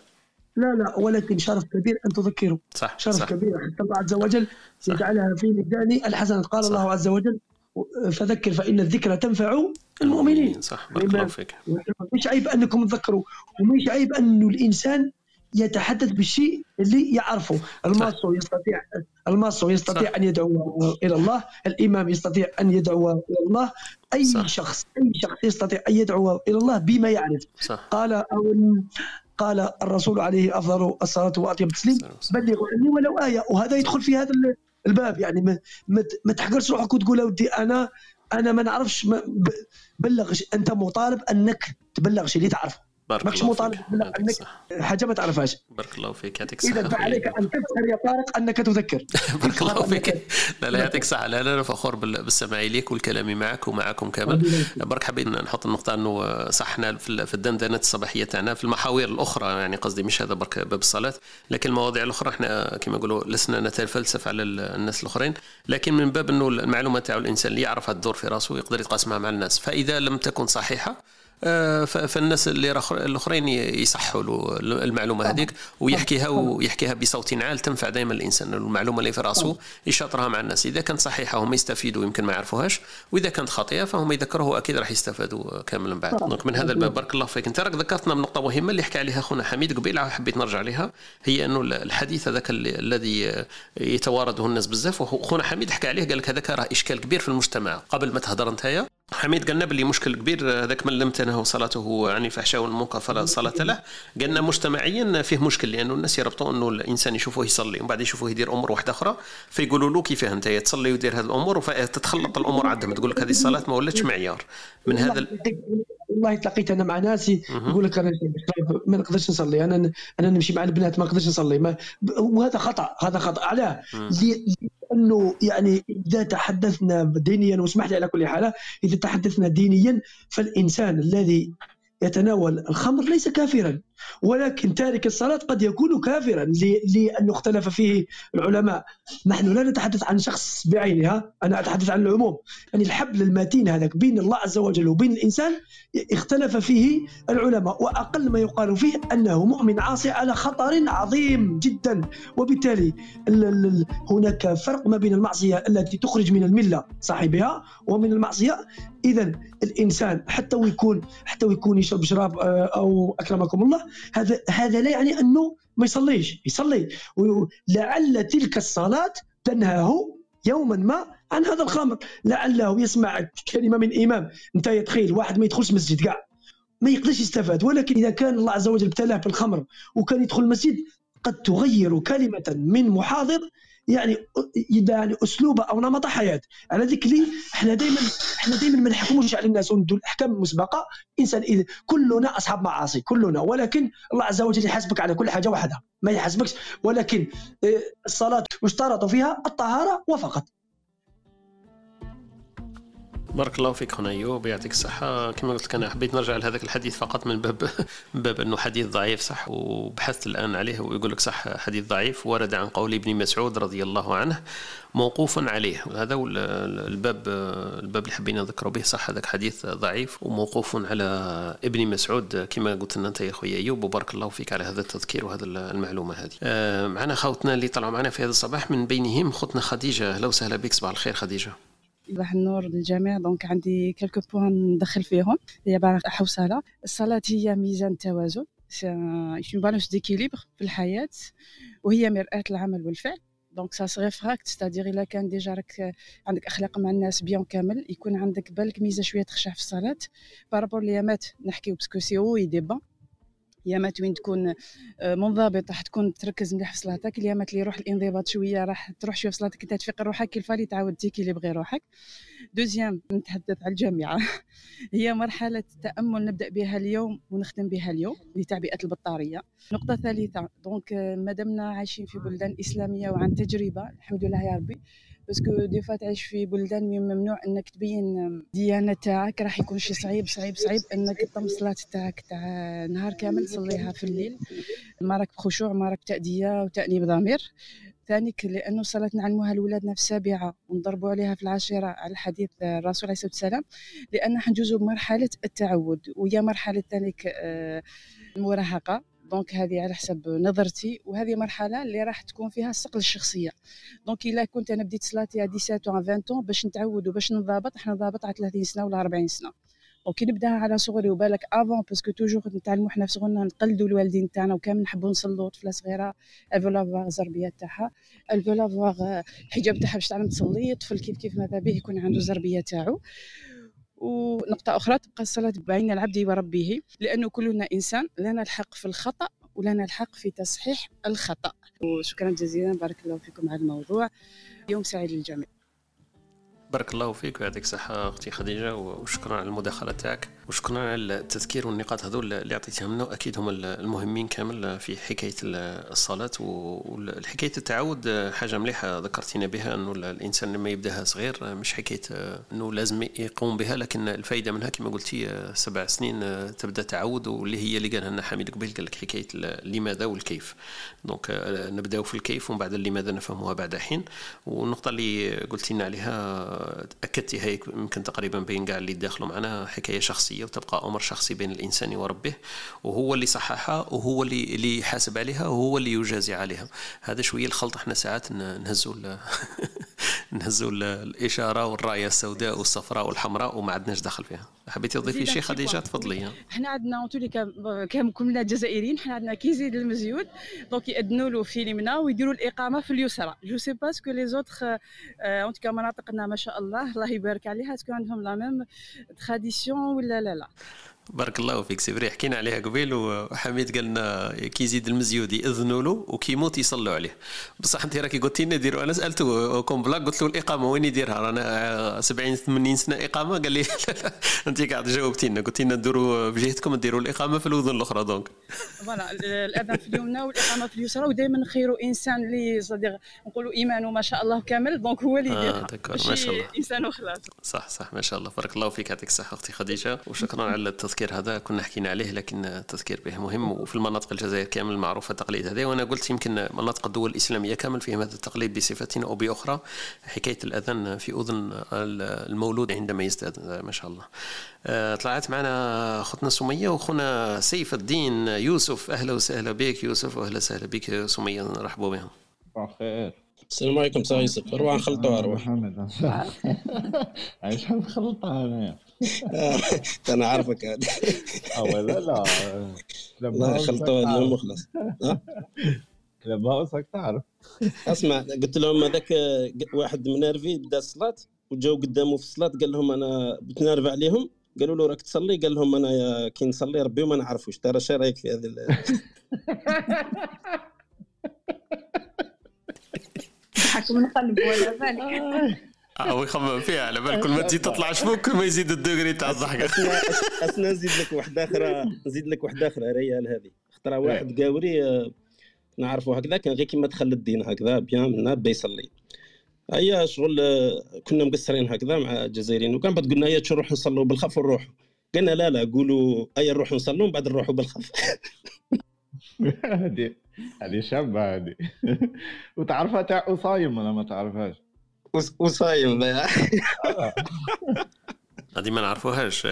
لا ولكن شرف كبير ان تذكره، شرف كبير حتى الله عز وجل يجعلها في ميزان الحسنات. قال الله عز وجل فذكر فان الذكرى تنفع المؤمنين. صح، بارك الله فيك. مش عيب انكم تذكروا، ومش عيب ان الانسان يتحدث بالشيء اللي يعرفه. الماسو يستطيع أن يدعو إلى الله، الإمام يستطيع أن يدعو إلى الله، أي شخص يستطيع أن يدعو إلى الله بما يعرف. قال الرسول عليه أفضل الصلاة وأطيب التسليم بلغوا عني ولو آية، وهذا يدخل في هذا الباب. يعني ما تحقرش روحك وتقول ودي أنا ما نعرفش، بلغش. أنت مطالب أنك تبلغش اللي تعرفه، ماكش مطالب انك حاجه ما تعرفهاش. بارك الله فيك، يعطيك الصحه. اذا عليك ان تذكر يا طارق انك تذكر. بارك الله فيك. لا يعطيك الصحه. انا فخور بالسماعي ليك والكلام معك ومعكم كامل. برك حبيت نحط النقطه انه صحنا في الدندنات الصباحيه تاعنا في المحاور الاخرى، يعني قصدي مش هذا برك باب الصلاه، لكن المواضيع الاخرى احنا كما نقولوا لسنا نتفلسف على الناس الاخرين، لكن من باب انه المعلومه تاع الانسان اللي يعرف الدور في راسه يقدر يتقاسمها مع الناس. فاذا لم تكن صحيحه فالناس الآخرين يصحوا له المعلومة هذيك ويحكيها بصوت عال. تنفع دائما الإنسان المعلومة اللي في رأسه يشاطرها مع الناس. إذا كانت صحيحة هم يستفيدوا يمكن ما يعرفوهاش، وإذا كانت خاطئة فهم يذكروه أكيد راح يستفادوا كامل من بعد. دونك من هذا الباب بارك الله فيك. أنت راك ذكرتنا بنقطة مهمة اللي حكى عليها أخونا حميد قبيل، حبيت نرجع عليها، هي أنه الحديث هذاك الذي يتوارده الناس بزاف، وأخونا حميد حكى عليه قال لك هذاك راه إشكال كبير في المجتمع. قبل ما تهضر نتايا حميد قالنا باللي مشكل كبير هذاك من لم تنهوا صلاته عن الفحشاء والمنكر فلا صلاة له. قالنا مجتمعيا فيه مشكل، لأنه الناس يربطوا أنه الإنسان يشوفوه يصلي وبعد يشوفوه يدير أمور واحدة أخرى، فيقولوا له كيفاه أنت تصلي ويدير هذه الأمور، وتتخلط الأمور عندهم، تقول لك هذه الصلاة ما ولاتش معيار من هذا والله تلاقيت أنا مع ناسي يقول لك أنا ما نقدرش نصلي، أنا نمشي مع البنات ما نقدرش نصلي وهذا خطأ. هذا خطأ علاه أنه يعني إذا تحدثنا دينيا، واسمح لي على كل حالة، إذا تحدثنا دينيا فالإنسان الذي يتناول الخمر ليس كافرا، ولكن تارك الصلاة قد يكون كافرا، لأنه اختلف فيه العلماء. نحن لا نتحدث عن شخص بعينها، أنا أتحدث عن العموم. يعني الحبل المتين هذاك بين الله عز وجل وبين الإنسان اختلف فيه العلماء، وأقل ما يقال فيه أنه مؤمن عاصي على خطر عظيم جدا. وبالتالي هناك فرق ما بين المعصية التي تخرج من الملة صاحبها ومن المعصية. إذن الإنسان حتى يكون يشرب شراب أو أكرمكم الله، هذا لا يعني أنه ما يصليش، يصلي، ولعل تلك الصلاة تنهاه يوما ما عن هذا الخمر، لعله يسمع كلمة من إمام. أنت يتخيل واحد ما يدخلش مسجد قاع ما يقدرش يستفاد، ولكن إذا كان الله عز وجل ابتلاه بالخمر وكان يدخل المسجد قد تغير كلمة من محاضر يعني أسلوبه أو نمط حياة. على ذلك لي إحنا دائما ما نحكموش على الناس وندو الأحكام المسبقة. إنسان إذا كلنا أصحاب معاصي كلنا، ولكن الله عز وجل يحاسبك على كل حاجة وحدها، ما يحاسبكش. ولكن الصلاة اشترطوا فيها الطهارة وفقط. بارك الله فيك خونا أيوب، يعطيك الصحة. كما قلت لك أنا حبيت نرجع لهذاك الحديث فقط من باب أنه حديث ضعيف صح، وبحثت الآن عليه ويقول لك صح حديث ضعيف ورد عن قول ابن مسعود رضي الله عنه موقوفا عليه. هذا الباب اللي حبينا نذكره به صح، هذاك حديث ضعيف وموقوف على ابن مسعود كما قلت لنا أنت يا أخوي أيوب، وبارك الله فيك على هذا التذكير وهذا المعلومة هذه. معنا خوتنا اللي طلعوا معنا في هذا الصباح، من بينهم خوتنا خديجة. لو سهلا بك، صباح الخير خديجة. صباح النور للجميع. دونك عندي كلكو بوان ندخل فيهم. دابا حوصله الصلاه هي ميزان توازن، شي بالانس ديكيليبر في الحياه، وهي مرآة العمل والفعل. دونك سا سغي فراكت ستادير الا كان ديجا راك عندك اخلاق مع الناس بيان كامل، يكون عندك بالك ميزه شويه تخشع في الصلاه بارابور ليامات نحكيو باسكو سي او يديبا. يامات وين تكون منضبط راح تكون تركز مليح في صلاتك، اليامات اللي يروح الانضباط شويه راح تروح شويه في صلاتك، انت تفيق روحك كي الفالي تعاود تيكي اللي بغي روحك. دوزيام نتحدث على الجامعه هي مرحله التامل، نبدا بها اليوم ونختم بها اليوم لتعبئه البطاريه. نقطه ثالثه، دونك مادامنا عايشين في بلدان اسلاميه وعن تجربه الحمد لله يا ربي، باسكو دي فوا تعيش في بلدان ممنوع انك تبين ديانه تاعك، راح يكون شي صعيب انك تطم صلاه تاعك تاع نهار كامل تصليها في الليل، ما راك بخشوع، ما راك تاديه وتانيب ضمير. ثانيك لانه الصلاه نعلموها لولادنا في السابعه ونضربوا عليها في العاشره على حديث الرسول عليه الصلاه والسلام، لان حنجوزوا بمرحله التعود وهي مرحله ثانيك المراهقه. دونك هذه على حسب نظرتي، وهذه مرحله اللي راح تكون فيها الصقل الشخصيه. دونك الا كنت انا بديت صلاتي على 17 و 20 باش نتعود وباش نضابط، احنا نضابط على 30 سنه ولا 40 سنه. وكي نبداها على صغري وبالك افون باسكو توجور نتعلموا حنا في صغرنا نقلدوا الوالدين تاعنا، وكامل نحبوا نصلوا طفله صغيره الفولافوار زربيه تاعها، الفولافوار الحجاب تاعها باش تعلم تصلي. طفل كيف ماذا به يكون عنده زربيه تاعو. ونقطة أخرى، تبقى الصلاة بين العبد وربه، لأنه كلنا إنسان، لنا الحق في الخطأ ولنا الحق في تصحيح الخطأ. وشكرا جزيلا، بارك الله فيكم على الموضوع، يوم سعيد للجميع. بارك الله فيك ويعطيك صحة أختي خديجة، وشكرا على المداخلة تاعك، وشكرا على التذكير والنقاط هذول اللي عطيتها لنا، أكيد هم المهمين كامل في حكاية الصلاة. والحكاية التعود حاجة مليحة ذكرتنا بها، أنه الإنسان لما يبدأها صغير مش حكاية أنه لازم يقوم بها، لكن الفائدة منها كما قلتي 7 سنين تبدأ تعود، واللي هي اللي قالها لنا حميد قبيل، قال لك حكاية لماذا والكيف. دونك نبدأ في الكيف ومن بعد لماذا نفهمها بعد حين. والنقطة اللي قلت لنا عليها أكدتها يمكن تقريبا بين قاع اللي داخلوا معنا، حكاية شخصية شخصية وتبقى أمر شخصي بين الإنسان وربه، وهو اللي صححها وهو اللي حاسب عليها وهو اللي يجازي عليها. هذا شوية الخلط، احنا ساعات نهزو الإشارة والراية السوداء والصفراء والحمراء وما عندناش دخل فيها. حبيتي تضيفي شيء خديجة؟ تفضلي. احنا عندنا وتولي كمكملنا الجزائريين، احنا عندنا كي يزيد المزيود دونك يأذنوا له في اليمنى ويديروا الإقامة في اليسرى. جو سي با سكو لي زوتر اونتكا مناطقنا ما شاء الله الله يبارك عليها تكون عندهم لا ميم تراديسيون ولا لا لا. بارك الله فيك سيبري، حكينا عليها قبيل وحميد قالنا كي يزيد المزيود يأذنوا له وكي يموت يصلوا عليه. بصح انت راكي قلتي لنا ديروا، انا سالته كومبلاك قلت له الاقامه وين يديرها، رانا 70 80 سنه اقامه. قال لي لا. انت قاعد جاوبتي لنا، قلتي لنا ديروا بجهتكم ديروا الاقامه في الاذن الاخرى. دونك فوالا الاذان في اليمنى والاقامه في اليسرى، ودائما خير انسان اللي صديق نقولوا ايمانه ما شاء الله كامل، دونك هو اللي يديرها. ما شاء الله انسان وخلاص. صح ما شاء الله. بارك الله فيك، يعطيك الصحه اختي خديجه، وشكرا على التذكير هذا. كنا حكينا عليه لكن التذكير به مهم، وفي المناطق الجزائرية كامل معروفة التقليد هذا. وأنا قلت يمكن مناطق الدول الإسلامية كامل فيها هذا التقليد بصفة أو بأخرى، حكاية الأذان في أذن المولود عندما يستأذن. ما شاء الله. طلعت معنا أختنا سمية وخونا سيف الدين يوسف. أهلا وسهلا بك يوسف، وأهلا وسهلا بك سمية، نرحبوا بهم. بخير. السلام عليكم سي يوسف. روح نخلطوا اروح محمد عايش نخلطها انا. انا عارفك هذا اولا لا نخلطوا اليوم وخلاص. كلابهاوس راك تعرف. اسمع، قلت لهم هذاك واحد منارفي بدا الصلاه وجاو قدامه في الصلاه قال لهم انا بتنارف عليهم، قالوا له راك تصلي، قال لهم انا كي نصلي ربي وما نعرفوش. ترى شي رايك في هذا؟ حكم نقلب ولا بالك يخمم فيها على بالك، كل ما تزيد تطلع شفوك كل ما يزيد الدغري تاع الضحكه. اسنا نزيد لك واحده اخرى ريال. هذه خطره واحد قاوري نعرفه هكذا، كان غير كيما دخل الدين هكذا بيان منا بيصلي، هيا شغل كنا مقصرين هكذا مع الجزائريين، وكان بعد قلنا هيا نروح نصلوا بالخف ونروح، قلنا لا قولوا هيا نروحوا نصلوا بعد نروحوا بالخف. هذه شابة هذه. وتعرفها تاع أصايم ولا ما تعرفهاش؟ أصايم ذا هذه ما نعرفوهاش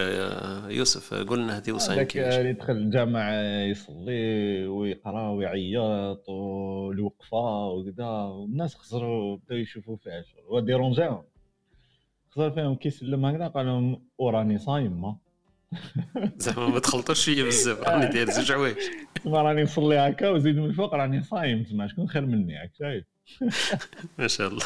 يوسف، قلنا هذه أصايم كيفاش؟ اللي يدخل الجامع يصلي ويقرا ويعيط والوقفة وكذا، والناس خسروا بداو يشوفوا فيها شغل وديرونجاهم، خسر فيهم كيسلم هكذا قال لهم وراني صايم ما زعما ما تخلطوش شويه بزاف، راني داير زوج عوايج، راني نصلي هكا وزيد من الفوق راني صايم، زعما شكون خير مني هاك شايف. ما شاء الله.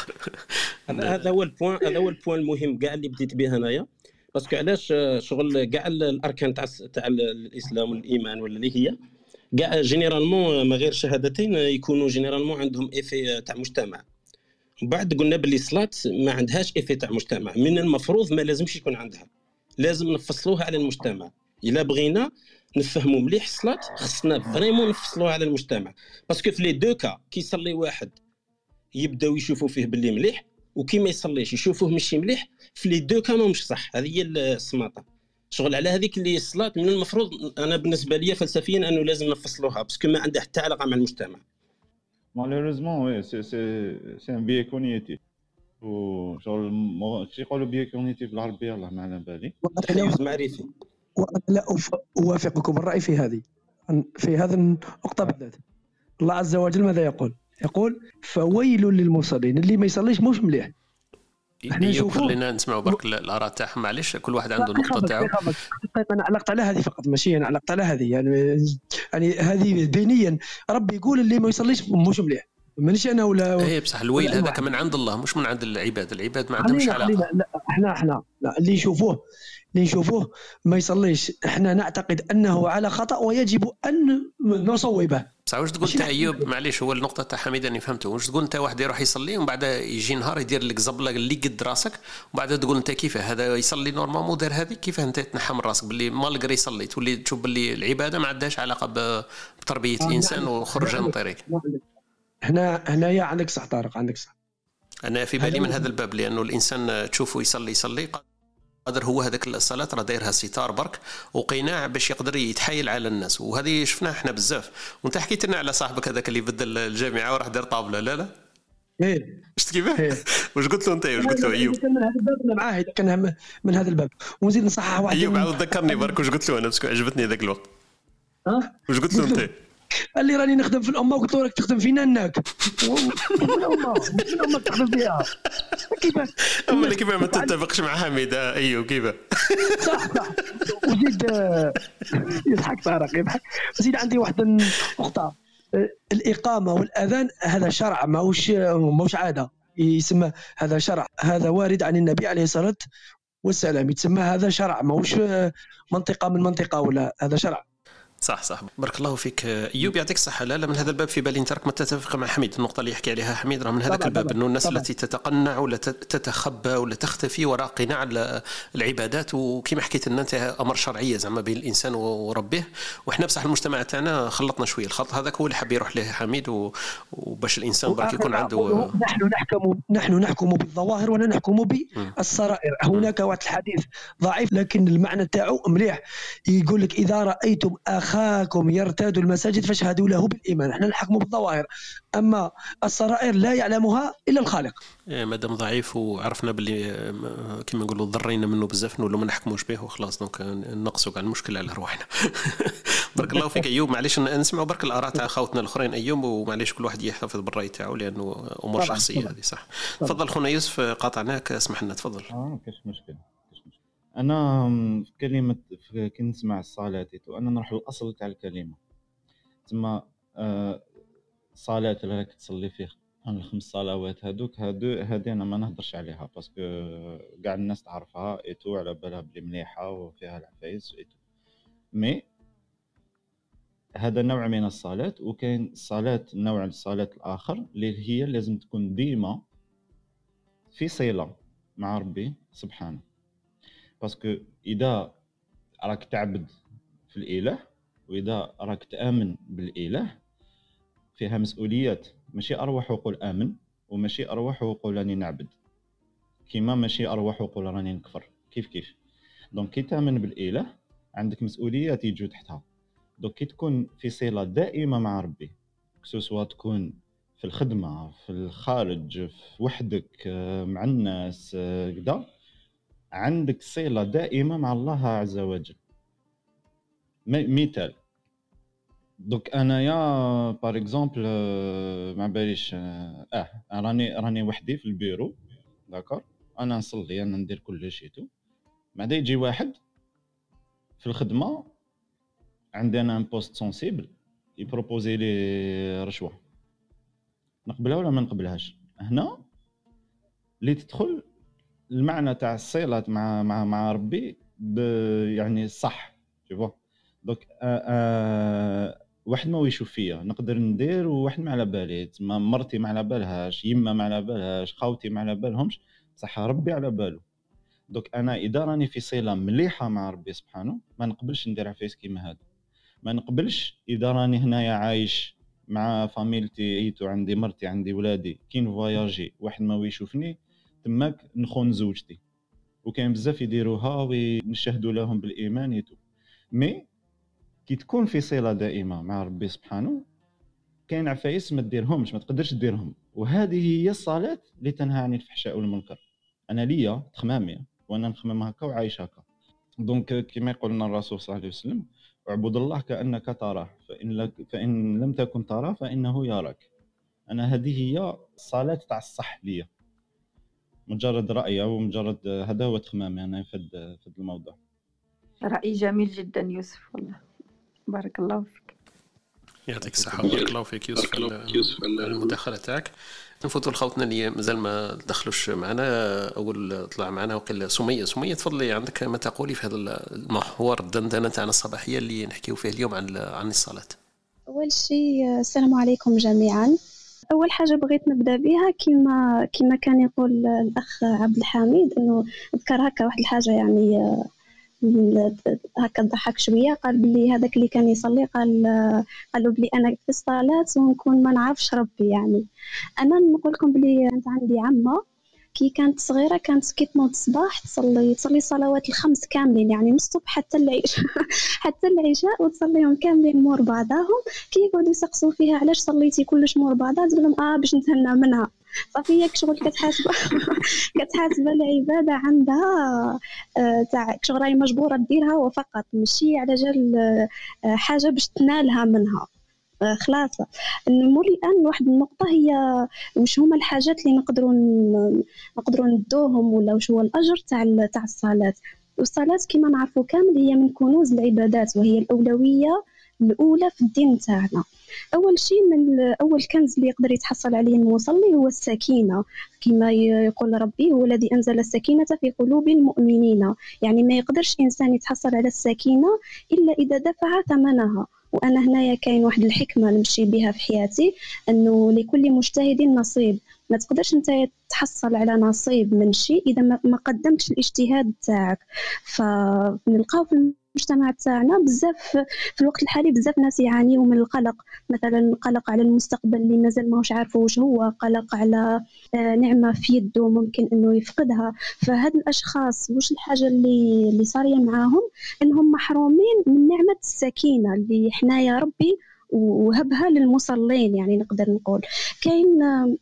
هذا هو البوين المهم كاع اللي بديت به انايا، باسكو علاش شغل كاع الاركان تاع الاسلام والايمان ولا اللي هي كاع جينيرالمون ما غير شهادتين يكونوا جينيرالمون عندهم ايفي تاع مجتمع. بعد قلنا باللي الصلاه ما عندهاش ايفي تاع مجتمع، من المفروض ما لازمش يكون عندها، لازم نفصلوها على المجتمع. الا بغينا نفهموا مليح الصلاه خصنا فريمون نفصلوها على المجتمع، باسكو في لي دو كا كي يصلي واحد يبداو يشوفوا فيه باللي مليح، وكي ما يصليش يشوفوه ماشي مليح، في لي دو كا ماهمش صح. هذه هي السماطه شغل على هذيك اللي الصلاه من المفروض، انا بالنسبه لي فلسفيا انه لازم نفصلوها باسكو ما عندها حتى علاقه مع المجتمع. مالوريزمون وي سي ان بي كونيتي و شغل شي يقولوا بيكونيتي بالعربيه الله ما على بالي معرفي، وانا اوافقكم الراي في هذه، في هذا النقطه بالذات. الله عز وجل ماذا يقول فويل للمصلين، اللي ما يصليش مش مليح. خلينا نسمعوا برك الاراء تاعهم، معليش كل واحد عنده النقطه تاعو. انا علقت على هذه فقط، ماشي انا علقت على هذه، يعني هذه دينيا ربي يقول اللي ما يصليش مش مليح، مانيش انا ولا اي بصح. الويل هذاك من عند الله مش من عند العباد ما عندهمش علاقه. لا احنا لا. اللي نشوفوه ما يصليش، احنا نعتقد انه على خطا ويجب ان نصوبه. بصح واش تقول انت ايوب؟ معليش هو النقطه تاع حميد اني فهمته. واش تقول انت واحد يروح يصلي ومن بعد يجي نهار يدير لك زبله اللي قد راسك، ومن بعد تقول انت كيفاه هذا يصلي نورمالمون دار هذه، كيفاه انت تنحى من راسك باللي مالقري يصلي، تولي تشوف باللي العباده ما عندهاش علاقه بتربيه الانسان وخرج من طريق. هنايا عندك صح طارق، عندك صح. أنا في بالي من هذا الباب، لأنه الإنسان تشوفه يصلي قادر هو هذاك الصلاة راه دايرها ستار برك وقناع باش يقدر يتحايل على الناس، وهذه شفناها احنا بزاف. وانت حكيت لنا على صاحبك هذاك اللي بدل الجامعة وراح دار طابلة. لا شفت كيفاه واش قلت له انت واش قلت له ايوب من هذا الباب انا معاه كان من هذا الباب ونزيد نصحها واحد ايوب عاود ذكرني برك واش قلت له انا باسكو عجبتني ذاك الوقت واش قلت له انت قال لي راني نخدم في الامه وقلت له راك تخدم فينا هناك الامه تخدم فيها كيفاش اما كيفاه ما تتفقش مع حميده ايوب كيفاه صح وزيد يضحك طارق يضحك زيد عندي واحد نقطه الاقامه والاذان هذا شرع ماهوش عاده يسمى هذا شرع هذا وارد عن النبي عليه الصلاه والسلام يسمى هذا شرع ماهوش منطقه من منطقه ولا هذا شرع صح بارك الله فيك ايوب يعطيك الصحه لا من هذا الباب في بالي ترك ما تتفق مع حميد النقطه اللي يحكي عليها حميد راه من هذاك الباب انه الناس التي تتقنع ولا تتخبى ولا تختفي وراء قناع العبادات وكما حكيت لنا انت امر شرعيه زعما بين الانسان وربه وحنا بصح المجتمع تاعنا خلطنا شويه الخلط هذاك هو اللي حاب يروح له حميد وباش الانسان برك يكون عنده نحن نحكم بالظواهر ولا نحكم بالسرائر هناك واحد الحديث ضعيف لكن المعنى تاعو مليح يقول لك اذا رايتم أخاكم يرتاد المساجد فاشهدوا له بالإيمان نحن نحكم بالظواهر أما السرائر لا يعلمها إلا الخالق مادام ضعيف وعرفنا باللي كما نقولوا ضرينا منه بزاف ولو ما نحكموش به وخلاص دونك نقصوا على المشكله على رواحنا برك الله فيك ايوب معليش نسمعوا برك الاراء تاع خاوتنا الاخرين ايوب ومعليش كل واحد يحتفظ بالراي تاعو لانه امور شخصيه هذه صح تفضل خونا يوسف قاطعناك اسمح لنا تفضل كاش مشكل انا في كلمه كي نسمع الصلاتيت وانا نروح للاصل تاع الكلمه تما الصلاه اللي راك تصلي فيه الخمس صلوات هذه انا ما نهضرش عليها باسكو كاع الناس تعرفها ايتو على بالها بلي مليحه وفيها العفايس ايتو مي هذا نوع من الصلاه وكاين صلاه نوع الصلاه الاخر اللي هي لازم تكون ديما في صله مع ربي سبحانه باسكو اذا راك تعبد في الاله واذا راك تامن بالاله فيها مسؤوليات ماشي اروح وقول امن وماشي اروح وقول راني نعبد كيما ماشي اروح وقول راني نكفر كيف دونك كي تامن بالاله عندك مسؤوليات يجوا تحتها دونك كي تكون في صله دائمه مع ربي سواء تكون في الخدمه في الخارج في وحدك مع الناس كذا عندك صلة دائمة مع الله عز وجل. مثال دوك انا يا بار اكزامبل ما باليش راني وحدي في البيرو داكور انا نصلي انا ندير كل شيء تو بعدا يجي واحد في الخدمة عندنا ان بوست سونسيبل يبروبوزي لي رشوة نقبلها ولا ما نقبلهاش هنا اللي تدخل المعنى تاع الصلة مع ربي يعني صح شوفوا دونك واحد ما يشوف فيا نقدر ندير وواحد ما على بالي ما مرتي ما على بالهاش يما ما على بالهاش خاوتي ما على بالهمش صح ربي على باله دونك انا اذا راني في صلة مليحه مع ربي سبحانه ما نقبلش ندير عفايس كيما هذا ما نقبلش اذا راني هنايا عايش مع فاميلتي ايتو عندي مرتي عندي ولادي كي نفواياجي واحد ما يشوفني تماك نخون زوجتي وكاين بزاف يديروها ونشهدوا لهم بالايمان يتو مي كي تكون في صله دائمه مع ربي سبحانه كاين عفايس ما ديرهمش ما تقدرش ديرهم وهذه هي الصلاه اللي تنهى عن الفحشاء والمنكر انا ليا تخمامي وانا نخمم هكا وعايش هكا دونك كما يقولنا الرسول صلى الله عليه وسلم اعبد الله كانك تراه فان لم تكن تراه فانه يراك انا هذه هي الصلاه تاع الصح ليا مجرد رأيه ومجرد هذا هو تخمامي أنا في الموضوع رأي جميل جدا يوسف والله بارك الله فيك يعطيك الصحة بارك الله فيك يوسف المداخلة تاعك نفوتوا لخوتنا اللي مازال ما دخلوش معنا أول طلع معنا وقال سمية تفضلي عندك ما تقولي في هذا المحور الدندنة تاعنا الصباحية اللي نحكيه فيه اليوم عن الصلاة أول شيء السلام عليكم جميعا أول حاجة بغيت نبدأ بها كما كان يقول الأخ عبد الحميد إنه ذكر هكا واحد الحاجة يعني هكا ضحك شوية قال بلي هذاك اللي كان يصلي قالوا بلي أنا في الصلاة ونكون ما نعرفش ربي يعني أنا نقول لكم بلي أنت عندي عمة كي كانت صغيرة كانت كي تنوض الصباح تصلي صلوات الخمس كاملين يعني من الصبح حتى العشاء وتصليهم كاملين مور بعضاهم كي يقعدوا يسقسوا فيها علاش صليتي كلش مور بعضها تقول لهم باش نتهنى منها صافي ياك شغل كتحاسب العباده عندها تاع شغل راهي مجبوره ديرها وفقط، ماشي على جال حاجه باش تنالها منها. خلاص نمر الان واحد النقطه، هي واش هما الحاجات اللي نقدروا ندوهم، ولا واش هو الاجر تاع الصلاه. والصلاه كما نعرفوا كامل هي من كنوز العبادات، وهي الاولويه الاولى في الدين تاعنا. اول شيء من اول كنز اللي يقدر يتحصل عليه المصلي هو السكينه، كما يقول ربي هو الذي انزل السكينه في قلوب المؤمنين. يعني ما يقدرش انسان يتحصل على السكينه الا اذا دفع ثمنها. وانا هنايا كاين واحد الحكمه نمشي بها في حياتي، انه لكل مجتهد نصيب. ما تقدرش انت تحصل على نصيب من شيء اذا ما قدمتش الاجتهاد تاعك. فنلقاو في المجتمع تاعنا بزاف في الوقت الحالي بزاف ناس يعانيوا من القلق، مثلا قلق على المستقبل اللي مازال ماهوش عارفه واش هو، قلق على نعمه في يده ممكن انه يفقدها. فهاد الاشخاص واش الحاجه اللي صاريه معاهم؟ انهم محرومين من نعمه السكينه اللي حنا يا ربي وهبها للمصلين. يعني نقدر نقول كاين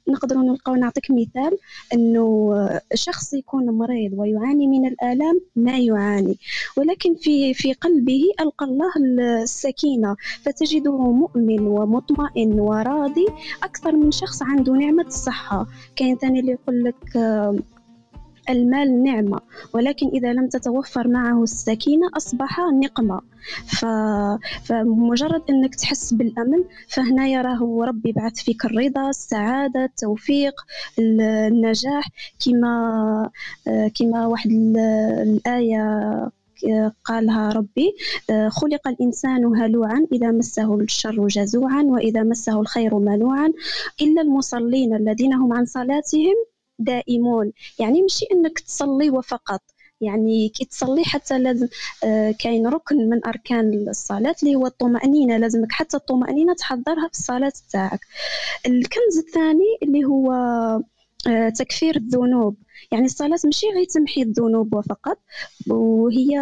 نقدروا نلقاو، نعطيك مثال، انه شخص يكون مريض ويعاني من الآلام ما يعاني، ولكن في قلبه ألقى الله السكينة، فتجده مؤمن ومطمئن وراضي أكثر من شخص عنده نعمة الصحة. كاين ثاني اللي يقول لك المال نعمة، ولكن إذا لم تتوفر معه السكينة أصبح نقمة. فمجرد أنك تحس بالأمن، فهنا يراه ربي بعث فيك الرضا، السعادة، التوفيق، النجاح. كما واحد الآية قالها ربي: خلق الإنسان هلوعا إذا مسه الشر جزوعا وإذا مسه الخير منوعا إلا المصلين الذين هم عن صلاتهم دائمون. يعني ماشي انك تصلي وفقط، يعني كي تصلي حتى لازم كاين ركن من اركان الصلاه اللي هو الطمانينه، لازمك حتى الطمانينه تحضرها في الصلاه تاعك. الكنز الثاني اللي هو تكفير الذنوب. يعني الصلاة ماشي غير تمحي الذنوب وفقط، وهي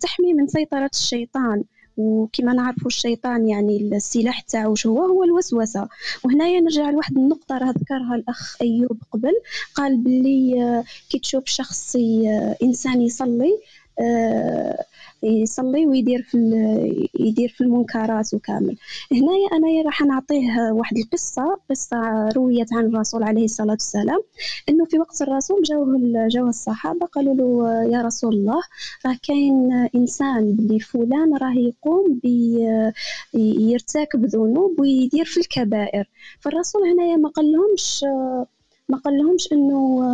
تحمي من سيطره الشيطان. وكما نعرفوا الشيطان يعني السلاح تاعو هو الوسوسه. وهنايا نرجع لواحد النقطه راه ذكرها الاخ ايوب قبل، قال باللي كي تشوف شخص انسان يصلي ويدير في المنكرات وكامل. هنايا انا راح نعطيه واحد القصه، قصه رويت عن الرسول عليه الصلاه والسلام، انه في وقت الرسول جاوه الصحابه قالوا له: يا رسول الله، راه كاين انسان بلي فلان راه يقوم يرتكب ذنوب ويدير في الكبائر. فالرسول هنايا ما قال لهمش انه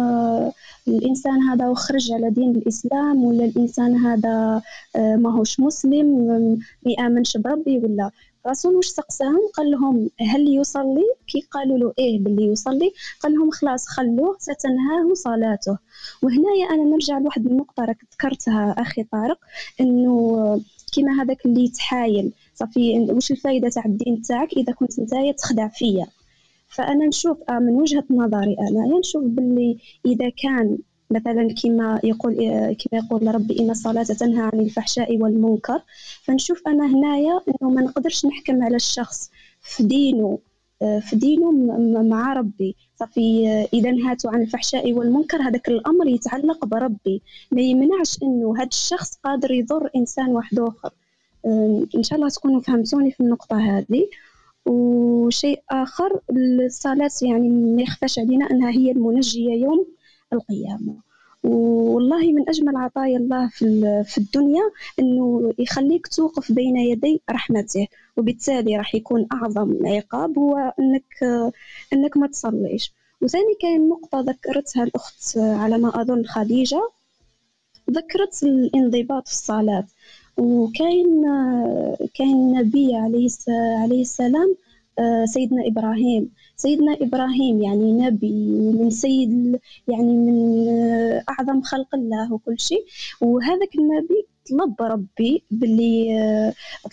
الانسان هذا وخرج على دين الاسلام، ولا الانسان هذا ماهوش مسلم ما يامنش بربي. ولا الرسول واش سقساهم؟ قال لهم: هل يصلي؟ كي قالوا له ايه باللي يصلي، قال لهم: خلاص خلوه ستنهاه صلاته. وهنايا انا نرجع لواحد النقطه راك ذكرتها اخي طارق، انه كيما هذاك اللي يتحايل، صافي واش الفائده تاع الدين تاعك اذا كنت نتايا تخدع فيا. فانا نشوف من وجهه نظري، انا نشوف باللي اذا كان مثلا كما يقول ربي: ان الصلاه تنهى عن الفحشاء والمنكر، فنشوف انا هنايا انه ما نقدرش نحكم على الشخص في دينه مع ربي. صافي اذا نهاتوا عن الفحشاء والمنكر، هذاك الامر يتعلق بربي، ما يمنعش انه هذا الشخص قادر يضر انسان واحد اخر. ان شاء الله تكونوا فهمتوني في النقطه هذه. وشيء آخر، الصلاة يعني ما يخفاش علينا أنها هي المنجية يوم القيامة. والله من أجمل عطايا الله في الدنيا أنه يخليك توقف بين يدي رحمته، وبالتالي راح يكون أعظم عقاب هو أنك ما تصليش. وثاني كاين نقطة ذكرتها الأخت على ما أظن خديجة، ذكرت الانضباط في الصلاة. وكاين النبي عليه السلام، سيدنا إبراهيم يعني نبي من سيد، يعني من أعظم خلق الله وكل شيء. وهذاك النبي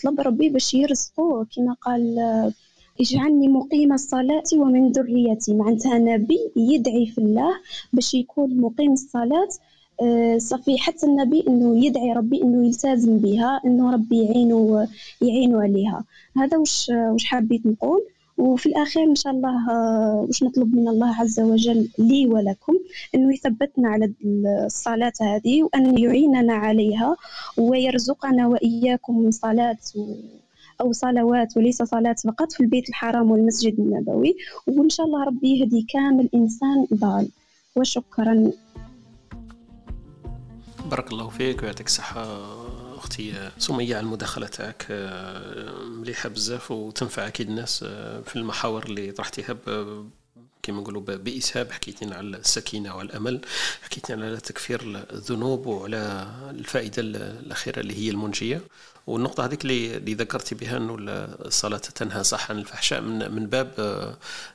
طلب ربي باش يرزقوه، كما قال: اجعلني مقيم الصلاة ومن ذريتي. معناتها نبي يدعي في الله باش يكون مقيم الصلاة. صافي حتى النبي انه يدعي ربي انه يلتزم بها، انه ربي يعينه عليها. هذا واش حبيت نقول. وفي الأخير إن شاء الله واش نطلب من الله عز وجل لي ولكم أنه يثبتنا على الصلاة هذه وأن يعيننا عليها ويرزقنا وإياكم من صلاة أو صلوات وليس صلاة فقط في البيت الحرام والمسجد النبوي، وإن شاء الله ربي يهدي كامل إنسان ضال. وشكرا. بارك الله فيك ويعطيك الصحة أختي سمية على المداخلة تاعك مليحة بزاف وتنفع أكيد الناس في المحاور اللي طرحتيها كما نقولوا بإسهاب. حكيتين على السكينة والأمل، حكيتين على تكفير الذنوب وعلى الفائدة الأخيرة اللي هي المنجية، والنقطة هذيك اللي ذكرتي بها أنه الصلاة تنهى صح عن الفحشاء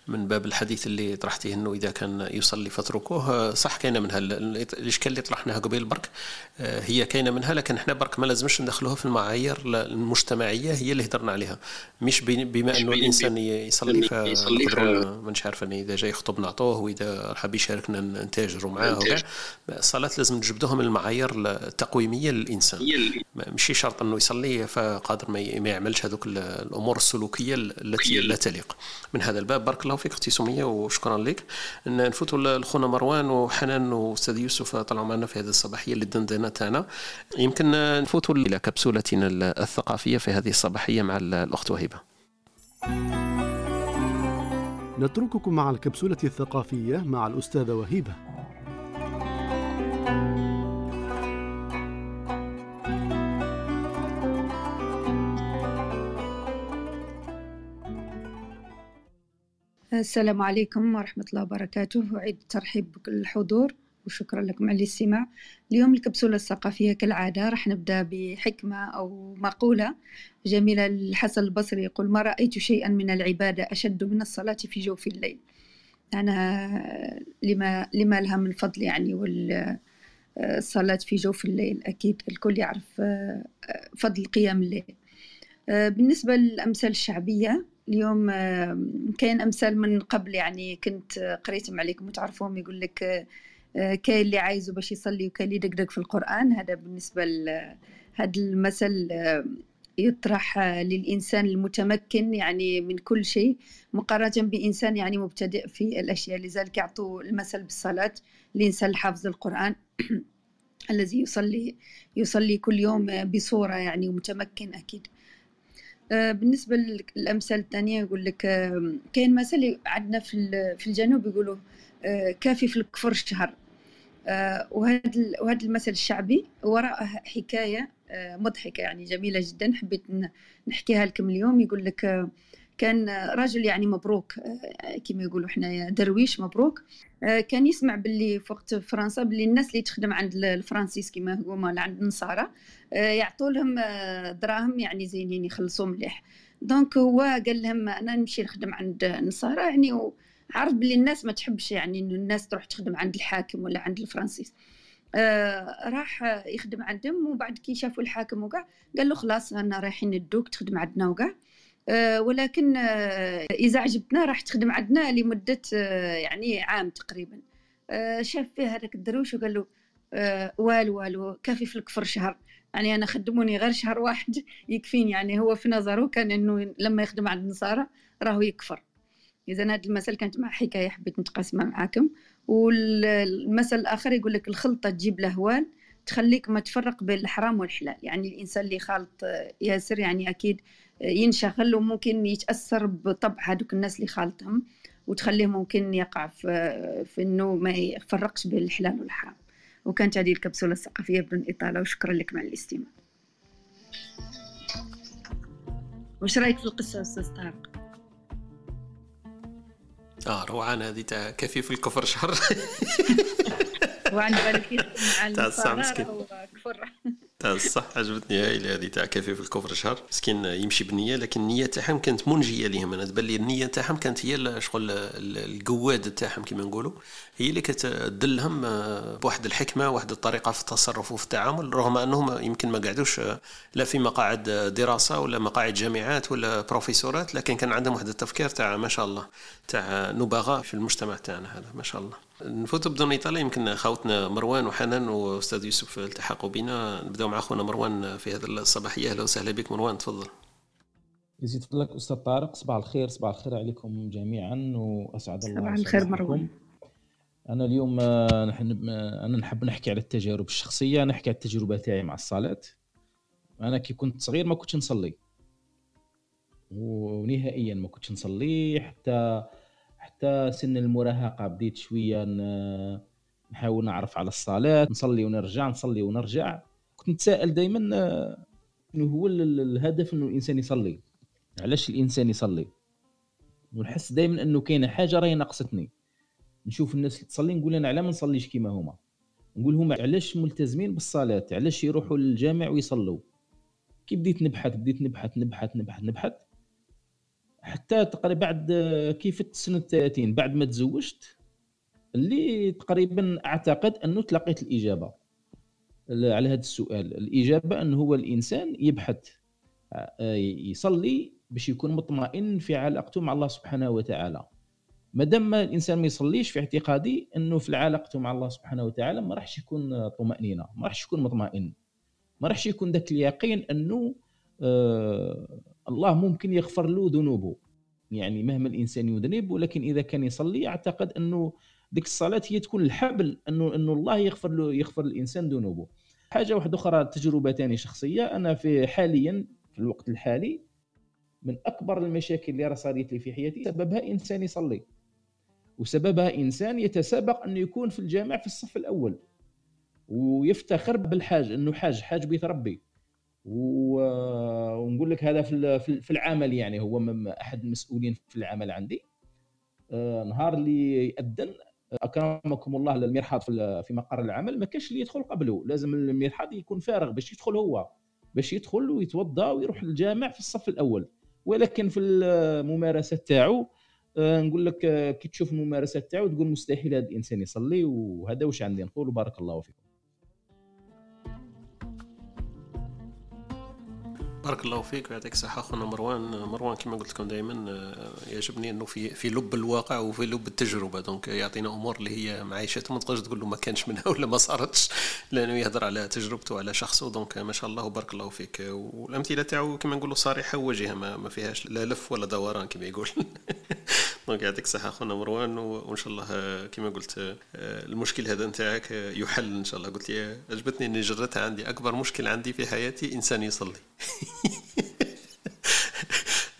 من باب الحديث اللي طرحتيه أنه إذا كان يصلي فتركوه صح. كاينة منها الإشكال اللي طرحناها قبيل برك هي كاينة منها، لكن إحنا برك ما لازمش ندخلوها في المعايير المجتمعية هي اللي هدرنا عليها، مش بما أنه الإنسان يصلي فقدرون منش عارف أنه إذا جاي يخطب نعطوه وإذا حاب يشاركنا ننتاجروا معاه. الصلاة لازم نجبدوها من المعايير التقويمية للإنسان، مش شرط أنه يصلي فقادر ما يعملش هذوك الأمور السلوكية التي لا تليق. من هذا الباب بارك الله فيك أختي سمية وشكرا لك. نفوتوا لأخونا مروان وحنان وأستاذ يوسف طلعوا معنا في هذه الصباحية للدندنة تاعنا. يمكن نفوتوا إلى كبسولتنا الثقافية في هذه الصباحية مع الأخت وهبة. نترككم مع الكبسولة الثقافية مع الأستاذة وهبة. السلام عليكم ورحمة الله وبركاته، وعيد الترحيب بكل حضور وشكرا لكم على الاستماع. اليوم الكبسولة الثقافية كالعادة راح نبدأ بحكمة أو مقولة جميلة للحسن البصري يقول: ما رأيت شيئا من العبادة أشد من الصلاة في جوف الليل. أنا لما لها من فضل يعني، والصلاة في جوف الليل أكيد الكل يعرف فضل قيام الليل. بالنسبة للأمثال الشعبية اليوم كاين امثال من قبل يعني كنت قريتهم عليكم وتعرفوهم، يقول لك كاين اللي عايزه باش يصلي وكاين اللي دقدق في القران. هذا بالنسبه لهذا المثل يطرح للانسان المتمكن يعني من كل شيء مقارنه بانسان يعني مبتدئ في الاشياء. لذلك يعطوا المثل بالصلاه لانسان حافظ القران الذي يصلي كل يوم بصوره يعني متمكن اكيد. بالنسبة للأمثال الثانية يقول لك كاين مثل عندنا في الجنوب يقولوا كافي في الكفر شهر، وهذا المثل الشعبي وراءه حكاية مضحكة يعني جميلة جدا حبيت نحكيها لكم اليوم. يقول لك كان رجل يعني مبروك كما يقولوا احنا درويش مبروك، كان يسمع باللي وقت فرنسا باللي الناس اللي تخدم عند الفرنسيس كما هما عند النصارى يعطوا لهم دراهم يعني زينين يخلصوا مليح. دونك هو قال لهم انا نمشي نخدم عند النصارى يعني، وعرف باللي الناس ما تحبش يعني انه الناس تروح تخدم عند الحاكم ولا عند الفرنسيس. راح يخدم عندهم وبعد كي شافوا الحاكم وكاع قال له خلاص انا رايحين ندوك تخدم عندنا وكاع، ولكن إذا عجبتنا راح تخدم عندنا لمدة يعني عام تقريبا. شاف فيها هذاك الدروش وقال له والو كافي في الكفر شهر يعني أنا خدموني غير شهر واحد يكفيني يعني. هو في نظره كان أنه لما يخدم عند النصارى راهو يكفر. إذا هذا المثل كانت مع حكاية حبيت نتقاسمها معاكم. والمثل الآخر يقول لك الخلطة تجيب لهوال تخليك ما تفرق بين الحرام والحلال. يعني الإنسان اللي خالط ياسر يعني أكيد ينشغل وممكن يتأثر بطبع هذوك الناس اللي خالطهم وتخليه ممكن يقع في أنه ما يفرقش بين الحلال والحرام. وكانت هذه الكبسولة الثقافية بدون إطالة وشكرا لكم على الاستماع. وش رأيك في القصة أستاذ طارق؟ روعان هذه تاع كافي في الكفر شهر وعن بالك مع الصغار وكفر تاع صح. عجبتني هاي اللي هذه تاع كافي في الكفر شهر، مسكين يمشي بنيه لكن النيه تاعهم كانت منجيه ليهم. انا تبان لي النيه تاعهم كانت هي شغل الجواد تاعهم كما نقولوا، هي اللي كتدلهم بواحد الحكمه واحد الطريقه في التصرف وفي التعامل، رغم انهم يمكن ما قعدوش لا في مقاعد دراسه ولا مقاعد جامعات ولا بروفيسورات، لكن كان عندهم واحد التفكير تاع ما شاء الله تاع نبغاء في المجتمع تاعنا هذا ما شاء الله. نفوتوا بدون اطاله، يمكن خاوتنا مروان وحنان واستاذ يوسف التحقوا بنا. نبداو مع اخونا مروان في هذا الصباحيه. اهلا وسهلا بك مروان، تفضل. يزيد لك أستاذ طارق. صباح الخير عليكم جميعا وأسعد الله. صباح الخير مروان. أنا اليوم أنا نحب نحكي على التجارب الشخصية، نحكي على التجربة تاعي مع الصلاة. أنا كي كنت صغير ما كنتش نصلي، ونهائيا ما كنتش نصلي حتى سن المراهقة. بديت شوية نحاول نعرف على الصلاة، نصلي ونرجع. كنت نتساءل دايما إنه هو الهدف إنه الإنسان يصلي، علاش الإنسان يصلي؟ ونحس دايما إنه كاينة حاجة راهي نقصتني. نشوف الناس اللي تصلي نقول أنا علاه ما نصليش كيما هما، نقول هما علاش ملتزمين بالصلاة، علاش يروحوا للجامع ويصلوا. كي بديت نبحث حتى تقريبا بعد كيف سنة 30، بعد ما تزوجت، اللي تقريبا أعتقد أنه تلقيت الإجابة على هذا السؤال. الإجابة أنه هو الإنسان يبحث، يصلي باش يكون مطمئن في علاقته مع الله سبحانه وتعالى. مادام الانسان ما يصليش، في اعتقادي انه في علاقته مع الله سبحانه وتعالى ما راحش يكون طمأنينة، ما راحش يكون مطمئن، ما راحش يكون ذاك اليقين انه الله ممكن يغفر له ذنوبه. يعني مهما الانسان يذنب، ولكن اذا كان يصلي اعتقد انه ديك الصلاة هي تكون الحبل انه الله يغفر له، يغفر الانسان ذنوبه. حاجه واحده اخرى، تجربه ثانيه شخصيه. انا في الوقت الحالي من اكبر المشاكل اللي راه صارت لي في حياتي سببها انسان يصلي، وسببها إنسان يتسابق أنه يكون في الجامع في الصف الأول ويفتخر بالحاج أنه حاج بيتربي. ونقول لك هذا في العمل، يعني هو أحد المسؤولين في العمل عندي. نهار اللي يأذن أكرمكم الله للمرحاض في مقر العمل، ما كانش اللي يدخل قبله، لازم المرحاض يكون فارغ باش يدخل هو، باش يدخل ويتوضى ويروح للجامع في الصف الأول. ولكن في الممارسة تاعه نقول لك كي تشوف الممارسة تاعو تقول مستحيل هذا الإنسان يصلي. وهذا واش عندي نقول، بارك الله فيكم. بارك الله فيك ويعطيك الصحة أخونا مروان. كما قلت لكم دائما يعجبني أنه في لب الواقع وفي لب التجربة، دونك يعطينا أمور اللي هي معايشات، ما تقدرش تقول له ما كانش منها ولا ما صارتش، لأنه يهضر على تجربته وعلى شخصه. دونك ما شاء الله بارك الله فيك. والأمثلة تاعو كما نقولوا صريحة ووجهة، ما فيهاش لا لف ولا دوران كما يقول. دونك يعطيك الصحة أخونا مروان، وإن شاء الله كما قلت المشكل هذا نتاعك يحل إن شاء الله. قلت لي عجبتني أني جرتها عندي، أكبر مشكل عندي في حياتي إنسان يصلي.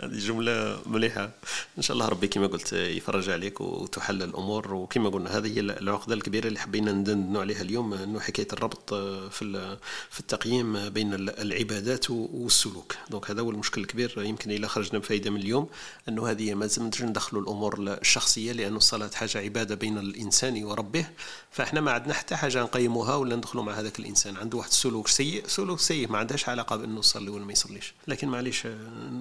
هذه جملة مليحة، إن شاء الله ربي كما قلت يفرج عليك وتحل الأمور. وكما قلنا هذه هي العقدة الكبيرة اللي حبينا ندندن عليها اليوم، أنه حكاية الربط في التقييم بين العبادات والسلوك. دونك هذا هو المشكل الكبير، يمكن إلا خرجنا بفائدة من اليوم أنه هذه ما لازمش ندخلوا الأمور الشخصية، لأن الصلاة حاجة عبادة بين الإنسان وربه، فإحنا ما عندنا حتى حاجة نقيموها ولا ندخلوا مع هذاك الإنسان عنده واحد سلوك سيء ما عندهاش علاقة بأنه يصلي ولا ما يصليش. لكن معليش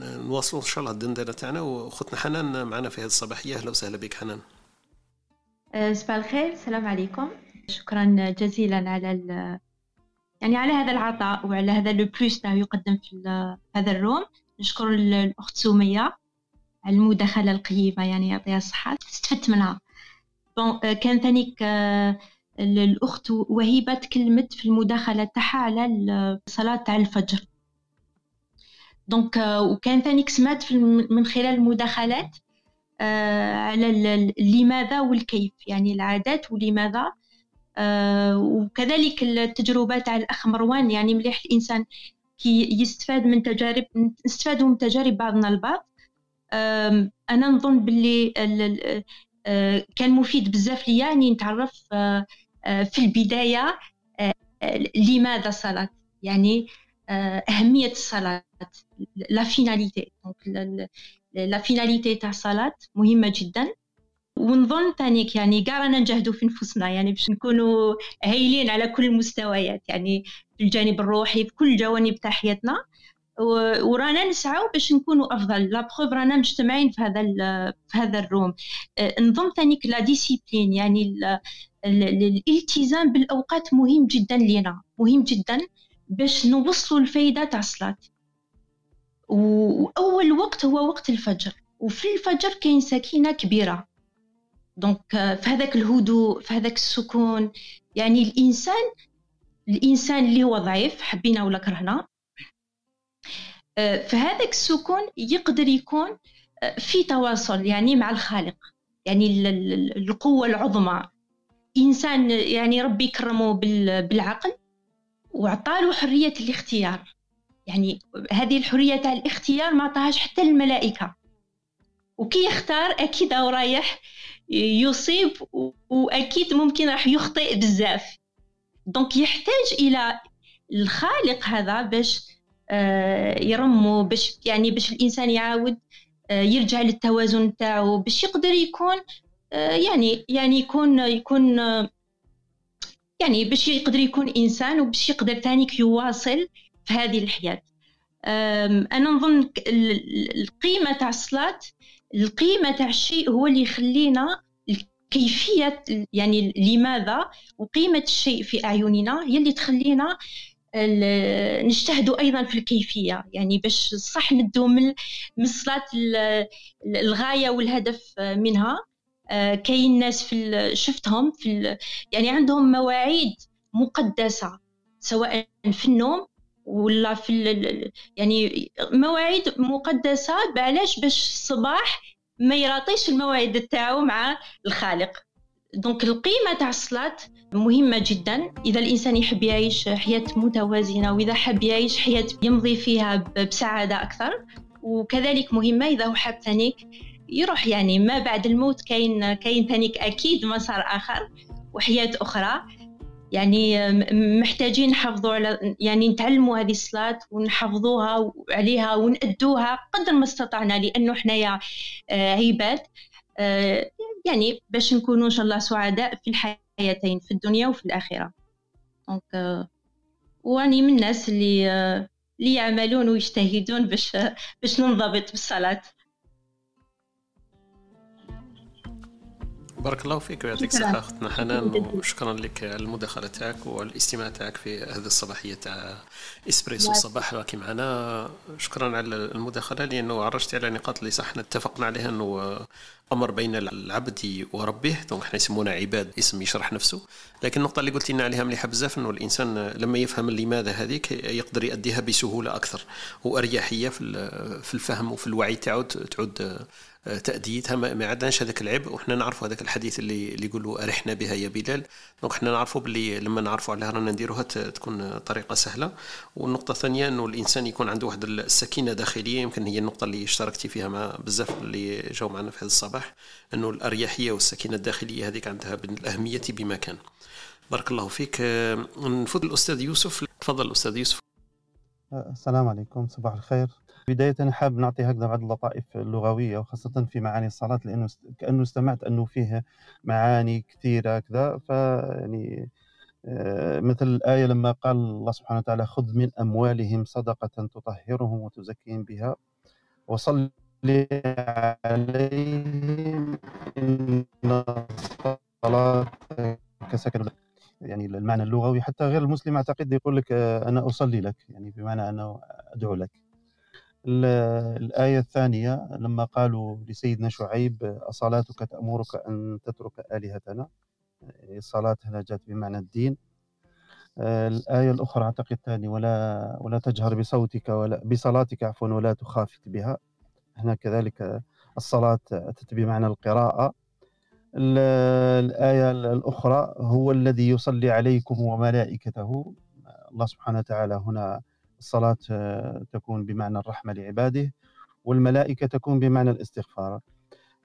نواصلوا إن شاء الله الدندنة تاعنا، وأختنا حنان معنا في هذه الصباحية. أهلا وسهلا بك حنان. صباح الخير، السلام عليكم. شكرا جزيلا على على هذا العطاء وعلى هذا لو بلوس اللي يقدم في هذا الروم. نشكر الأخت سمية على المداخلة القيمة، يعطيها الصحة، استفدت منها. كان ثانيك الأخت وهيبة تكلمت في المداخلة تاعها على الصلاة تاع الفجر، دونك وكان ثاني سمعت من خلال المداخلات على لماذا والكيف، العادات ولماذا، وكذلك التجربات على الأخ مروان. مليح الإنسان كي يستفاد من تجارب، نستفادوا من تجارب بعضنا البعض. أنا نظن باللي كان مفيد بزاف لي، نتعرف في البداية لماذا الصلاة، أهمية الصلاة، لا فيناليتي. لا فيناليتي تاع الصلاة مهمة جدا، ونظن تانيك قاعدين نجهدوا في نفسنا باش نكونوا هايلين على كل المستويات، في الجانب الروحي، في كل الجوانب تاع حياتنا، ورانا نسعوا باش نكونوا أفضل. لا بروف رانا مجتمعين في هذا الروم. نظن تانيك لا ديسيبلين، الالتزام بالأوقات مهم جدا لنا، مهم جدا باش نوصلوا الفائدة تاع الصلاة. وأول وقت هو وقت الفجر، وفي الفجر كاين سكينة كبيرة، دونك في هذاك الهدوء، في هذاك السكون. الإنسان اللي هو ضعيف، حبينا ولا كرهنا، فهذاك السكون يقدر يكون في تواصل يعني مع الخالق، يعني القوة العظمى. إنسان يعني ربي كرمه بالعقل وعطاله حرية الاختيار، يعني هذه الحرية تاع الاختيار ما عطاهاش حتى الملائكة، وكي يختار أكيد أو رايح يصيب، وأكيد ممكن راح يخطئ بزاف. دونك يحتاج إلى الخالق هذا باش يرمو، باش يعني باش الإنسان يعاود يرجع للتوازن تاعو، باش يقدر يكون يعني يكون يعني باش يقدر يكون إنسان، وباش يقدر تانيك يواصل في هذه الحياة. أنا نظن القيمة تاع الصلاة، القيمة تاع الشيء هو اللي يخلينا كيفية يعني لماذا، وقيمة الشيء في أعيننا هي اللي تخلينا نجتهدوا أيضا في الكيفية، يعني باش صح ندو من الصلاة الغاية والهدف منها. كاين ناس شفتهم يعني عندهم مواعيد مقدسة، سواء في النوم ولا في يعني مواعيد مقدسة. بعلاش؟ باش الصباح ما يراطيش المواعيد تاعو مع الخالق. دونك القيمة تاع الصلاة مهمة جدا إذا الإنسان يحب يعيش حياة متوازنة، وإذا حب يعيش حياة يمضي فيها بسعادة أكثر. وكذلك مهمة إذا هو حاب ثانيك يروح يعني ما بعد الموت كاين ثانيك أكيد مسار آخر وحياة أخرى. يعني محتاجين نحافظوا على يعني نتعلموا هذه الصلاة ونحافظوها عليها ونأدوها قدر ما استطعنا، لأنه حنايا عباد يعني باش نكونوا إن شاء الله سعداء في الحياتين، في الدنيا وفي الآخرة. وأنا من الناس اللي يعملون ويجتهدون باش ننضبط بالصلاة. بارك الله فيك ويعطيك الصحة أختنا حنان، وشكرا لك على المداخلة تاعك والاستماع تاعك في هذه الصباحية تاع إسبريسو الصباح راكي معنا. شكرا على المداخلة، لأنه عرجت على نقاط اللي صح اتفقنا عليها، أنه أمر بين العبد وربه. دونك حنا يسمونا عباد، اسم يشرح نفسه. لكن النقطة اللي قلت لنا عليها مليحة بزاف، أنه الإنسان لما يفهم لماذا هذيك يقدر يؤديها بسهولة أكثر وأريحية في الفهم وفي الوعي تعود تأديتها، ما عدناش هذاك العبء. وحنا نعرفوا هذاك الحديث اللي يقولوا أرحنا بها يا بلال. دونك حنا نعرفوا باللي لما نعرفوا عليها رانا نديروها تكون طريقة سهلة. والنقطة الثانية أنه الإنسان يكون عنده واحد السكينة داخلية، يمكن هي النقطة اللي اشتركتي فيها مع بزاف اللي جاوا معنا في هذا الصباح، أنه الأريحية والسكينة الداخلية هذيك عندها بالأهمية بما كان. بارك الله فيك. نفوت الأستاذ يوسف. تفضل الأستاذ يوسف. السلام عليكم، صباح الخير. بداية أنا حاب نعطي هكذا بعض اللطائف اللغوية وخاصة في معاني الصلاة، لأنه كأنه استمعت أنه فيه معاني كثيرة كذا. فيعني مثل الآية لما قال الله سبحانه وتعالى: خذ من أموالهم صدقة تطهرهم وتزكيهم بها وصل عليهم إن صلاتك سكن. يعني المعنى اللغوي حتى غير المسلم أعتقد يقول لك أنا أصلي لك، يعني بمعنى أنا أدعو لك. الآية الثانية لما قالوا لسيدنا شعيب: أصلاتك تأمرك أن تترك آلهتنا. الصلاة هنا جاءت بمعنى الدين. الآية الأخرى أعتقد ثاني: ولا تجهر بصوتك ولا بصلاتك عفوا ولا تخافت بها. هنا كذلك الصلاة أتت بمعنى القراءة. الآية الأخرى: هو الذي يصلي عليكم وملائكته. الله سبحانه وتعالى هنا الصلاة تكون بمعنى الرحمة لعباده، والملائكة تكون بمعنى الاستغفار.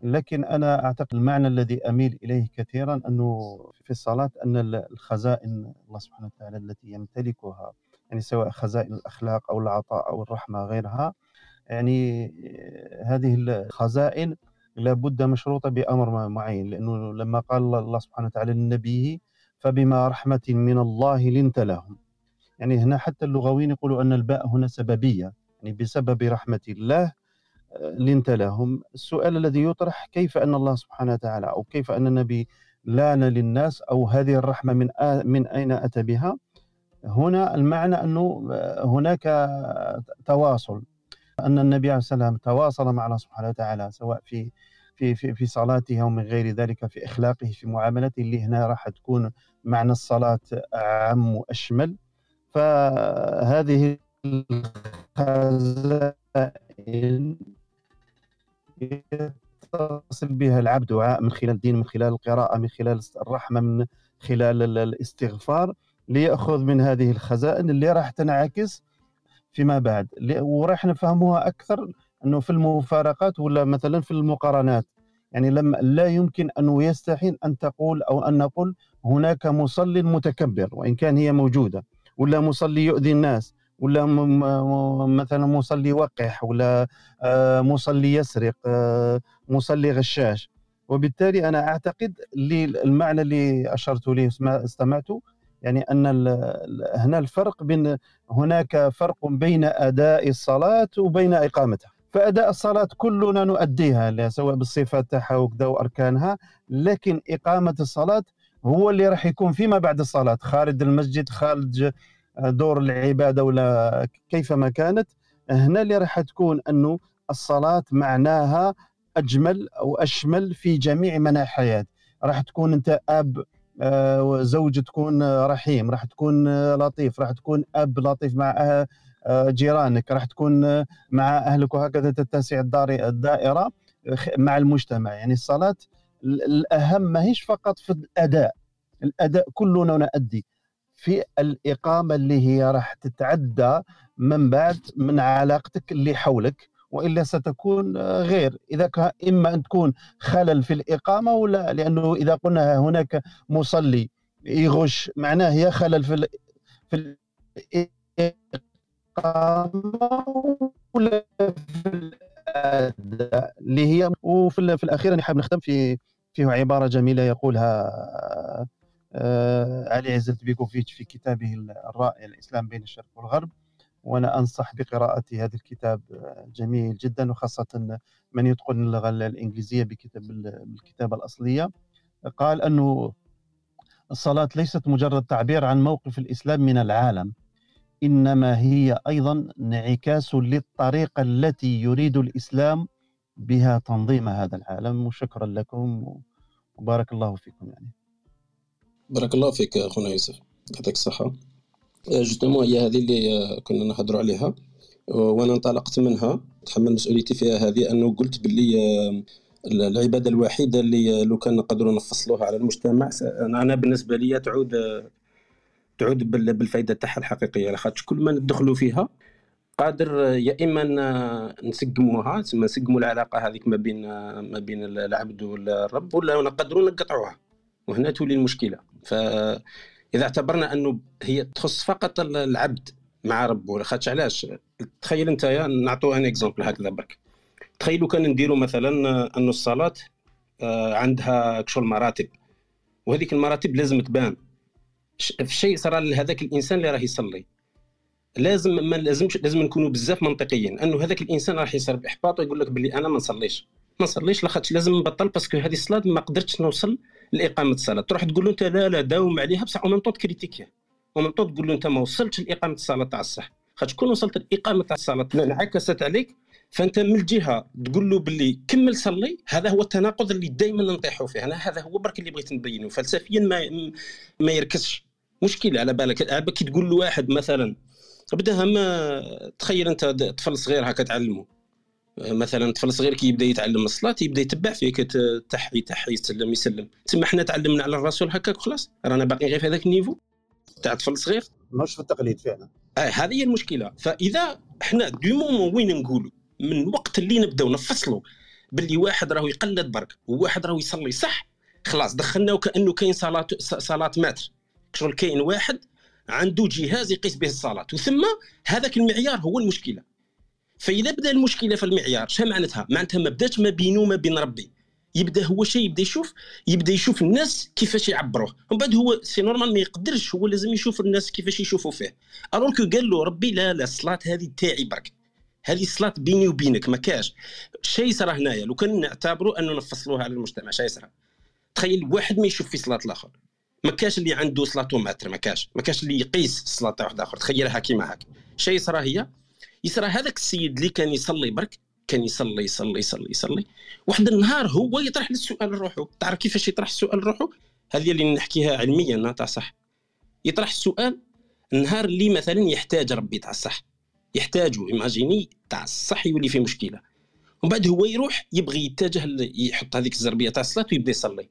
لكن أنا أعتقد المعنى الذي أميل إليه كثيرا أنه في الصلاة أن الخزائن الله سبحانه وتعالى التي يمتلكها، يعني سواء خزائن الأخلاق أو العطاء أو الرحمة غيرها، يعني هذه الخزائن لابد مشروطة بأمر معين. لأنه لما قال الله سبحانه وتعالى لنبيه: فبما رحمة من الله لنت لهم. يعني هنا حتى اللغويين يقولوا أن الباء هنا سببية، يعني بسبب رحمة الله لنت لهم. السؤال الذي يطرح: كيف أن الله سبحانه وتعالى أو كيف أن النبي لان للناس، أو هذه الرحمة من أين أتى بها؟ هنا المعنى أنه هناك تواصل، أن النبي عليه السلام تواصل مع الله سبحانه وتعالى، سواء في صلاته ومن غير ذلك، في إخلاقه، في معاملته. اللي هنا راح تكون معنى الصلاة أعم وأشمل. فهذه خزائن يتصل بها العبد دعاء من خلال الدين، من خلال القراءة، من خلال الرحمة، من خلال الاستغفار، ليأخذ من هذه الخزائن اللي راح تنعكس فيما بعد، وراح نفهموها أكثر أنه في المفارقات ولا مثلا في المقارنات. يعني لما لا يمكن أنه يستحيل أن تقول أو أن نقول هناك مصلي متكبر وإن كان هي موجودة، ولا مصلي يؤذي الناس، ولا مثلا مصلي وقح، ولا مصلي يسرق، مصلي غشاش. وبالتالي أنا أعتقد المعنى اللي أشرت ليه استمعته، يعني أن هنا الفرق بين، هناك فرق بين أداء الصلاة وبين إقامتها. فأداء الصلاة كلنا نؤديها سواء بالصفة تاعها وكذا وأركانها، لكن إقامة الصلاة هو اللي راح يكون فيما بعد الصلاة، خارج المسجد، خارج دور العبادة ولا كيفما كانت. هنا اللي راح تكون أنه الصلاة معناها أجمل أو أشمل في جميع مناحي الحياة. راح تكون أنت أب زوج، تكون رحيم، راح تكون لطيف، راح تكون أب لطيف مع جيرانك، راح تكون مع أهلك، وهكذا تتسع الدائرة مع المجتمع. يعني الصلاة الأهم ما هيش فقط في الأداء، الأداء كلنا نؤدي، في الإقامة اللي هي راح تتعدى من بعد من علاقتك اللي حولك، وإلا ستكون غير، إذا إما أن تكون خلل في الإقامة ولا، لأنه إذا قلنا هناك مصلي يغش معناه هي خلل في الإقامة ولا في الأداء اللي هي. وفي الأخير أنا حابب نختم فيه عبارة جميلة يقولها علي عزت بيكوفيتش في كتابه الرائع الإسلام بين الشرق والغرب، وأنا أنصح بقراءة هذا الكتاب، جميل جدا، وخاصة من يتقن اللغة الإنجليزية بالكتابة الأصلية. قال أنه الصلاة ليست مجرد تعبير عن موقف الإسلام من العالم، إنما هي أيضا انعكاس للطريقة التي يريد الإسلام بها تنظيم هذا العالم. وشكرا لكم وبارك الله فيكم. يعني بارك الله فيك أخونا يوسف، يعطيك الصحة. جوستومون هي هذه اللي كنا نهضروا عليها، وانا انطلقت منها، تحمل مسؤوليتي فيها هذه، انه قلت باللي العباده الوحيده اللي لو كان نقدروا نفصلوها على المجتمع، انا بالنسبه لي تعود بالفائده تاعها الحقيقيه، لاخاطش كل ما ندخلوا فيها قادر يا اما نسقموها، تسمى نسقموا العلاقه هذيك ما بين العبد والرب، ولا نقدروا نقطعوها، وهنا تولي المشكله. إذا اعتبرنا أنه هي تخص فقط العبد مع ربه، خاطش علاش؟ تخيل أنت، نعطوه أن إكزامبل هكذا برك، تخيلوا كان نديروا مثلا أنه الصلاة عندها كشو المراتب، وهذيك المراتب لازم تبان في شيء صار لهذاك الإنسان اللي راه يصلي، لازم نكونوا بزاف منطقيين، أنه هذاك الإنسان راه يصير بإحباط ويقول لك بلي أنا ما نصليش لاخاطش لازم نبطل، باسكو هذه الصلاة ما قدرتش نوصل لإقامة الصلاة. تروح تقول له أنت لا داوم عليها، بصح ومن طوط كريتيكيه، ومن طوط تقول له أنت ما وصلتش لإقامة الصلاة تاع الصح، خاطش كون وصلت لإقامة تاع الصلاة انعكست عليك، فأنت من الجهة تقول له باللي كمل صلي، هذا هو التناقض اللي دائما نطيحوا فيه. أنا هذا هو برك اللي بغيت نبينه، فلسفيا ما يركزش مشكلة على بالك. عبا كي تقول له واحد مثلا بداها، ما تخيل أنت طفل صغير هكا تعلمه، مثلا طفل صغير كي يبدا يتعلم الصلاه يبدا يتبع فيك، تحي يسلم، تما حنا تعلمنا على الرسول هكاك وخلاص، رانا باقي غير في هذاك النيفو تاع طفل صغير، ماش في التقليد فعلا. هذه هي المشكله. فاذا حنا دو مومون وين نقولوا من وقت اللي نبداو نفصلوا باللي واحد راهو يقلد برك وواحد راهو يصلي صح، خلاص دخلناه كانه كاين صلاه ماتر، شغل كاين واحد عنده جهاز يقيس به الصلاه، وثم هذاك المعيار هو المشكله. فإذا بدأ المشكلة في المعيار، شا معناتها ما بدأتش ما بينه وما بين ربي، يبدأ هو شيء يبدأ يشوف الناس كيفاش يعبروه، ومن بعد هو سي نورمال ما يقدرش، هو لازم يشوف الناس كيفاش يشوفوا فيه. الوغ كو قال له ربي لا الصلاة هذه تاعي برك، هذه الصلاة بيني وبينك، ما كاش شيء صرا هنايا. لو كان نعتبروا أنه نفصلوها على المجتمع شيء صرا، تخيل واحد ما يشوف في صلاة الآخر، ما كاش اللي عنده صلاته ماتر، ما كاش اللي يقيس صلاة تاع واحد آخر، تخيلها كيما هاك شيء صرا هي. يصرى هذاك السيد اللي كان يصلي برك، كان يصلي يصلي يصلي يصلي، واحد النهار هو يطرح السؤال لروحو. تعرف كيفاش يطرح السؤال لروحو؟ هذه اللي نحكيها علميا نتاع صح، يطرح السؤال النهار اللي مثلا يحتاج ربي تاع صح، يحتاجوا ايماجيني تاع الصح يولي فيه مشكله، ومن بعد هو يروح يبغي يتجه يحط هذيك الزربيه تاع الصلاه ويبدا يصلي،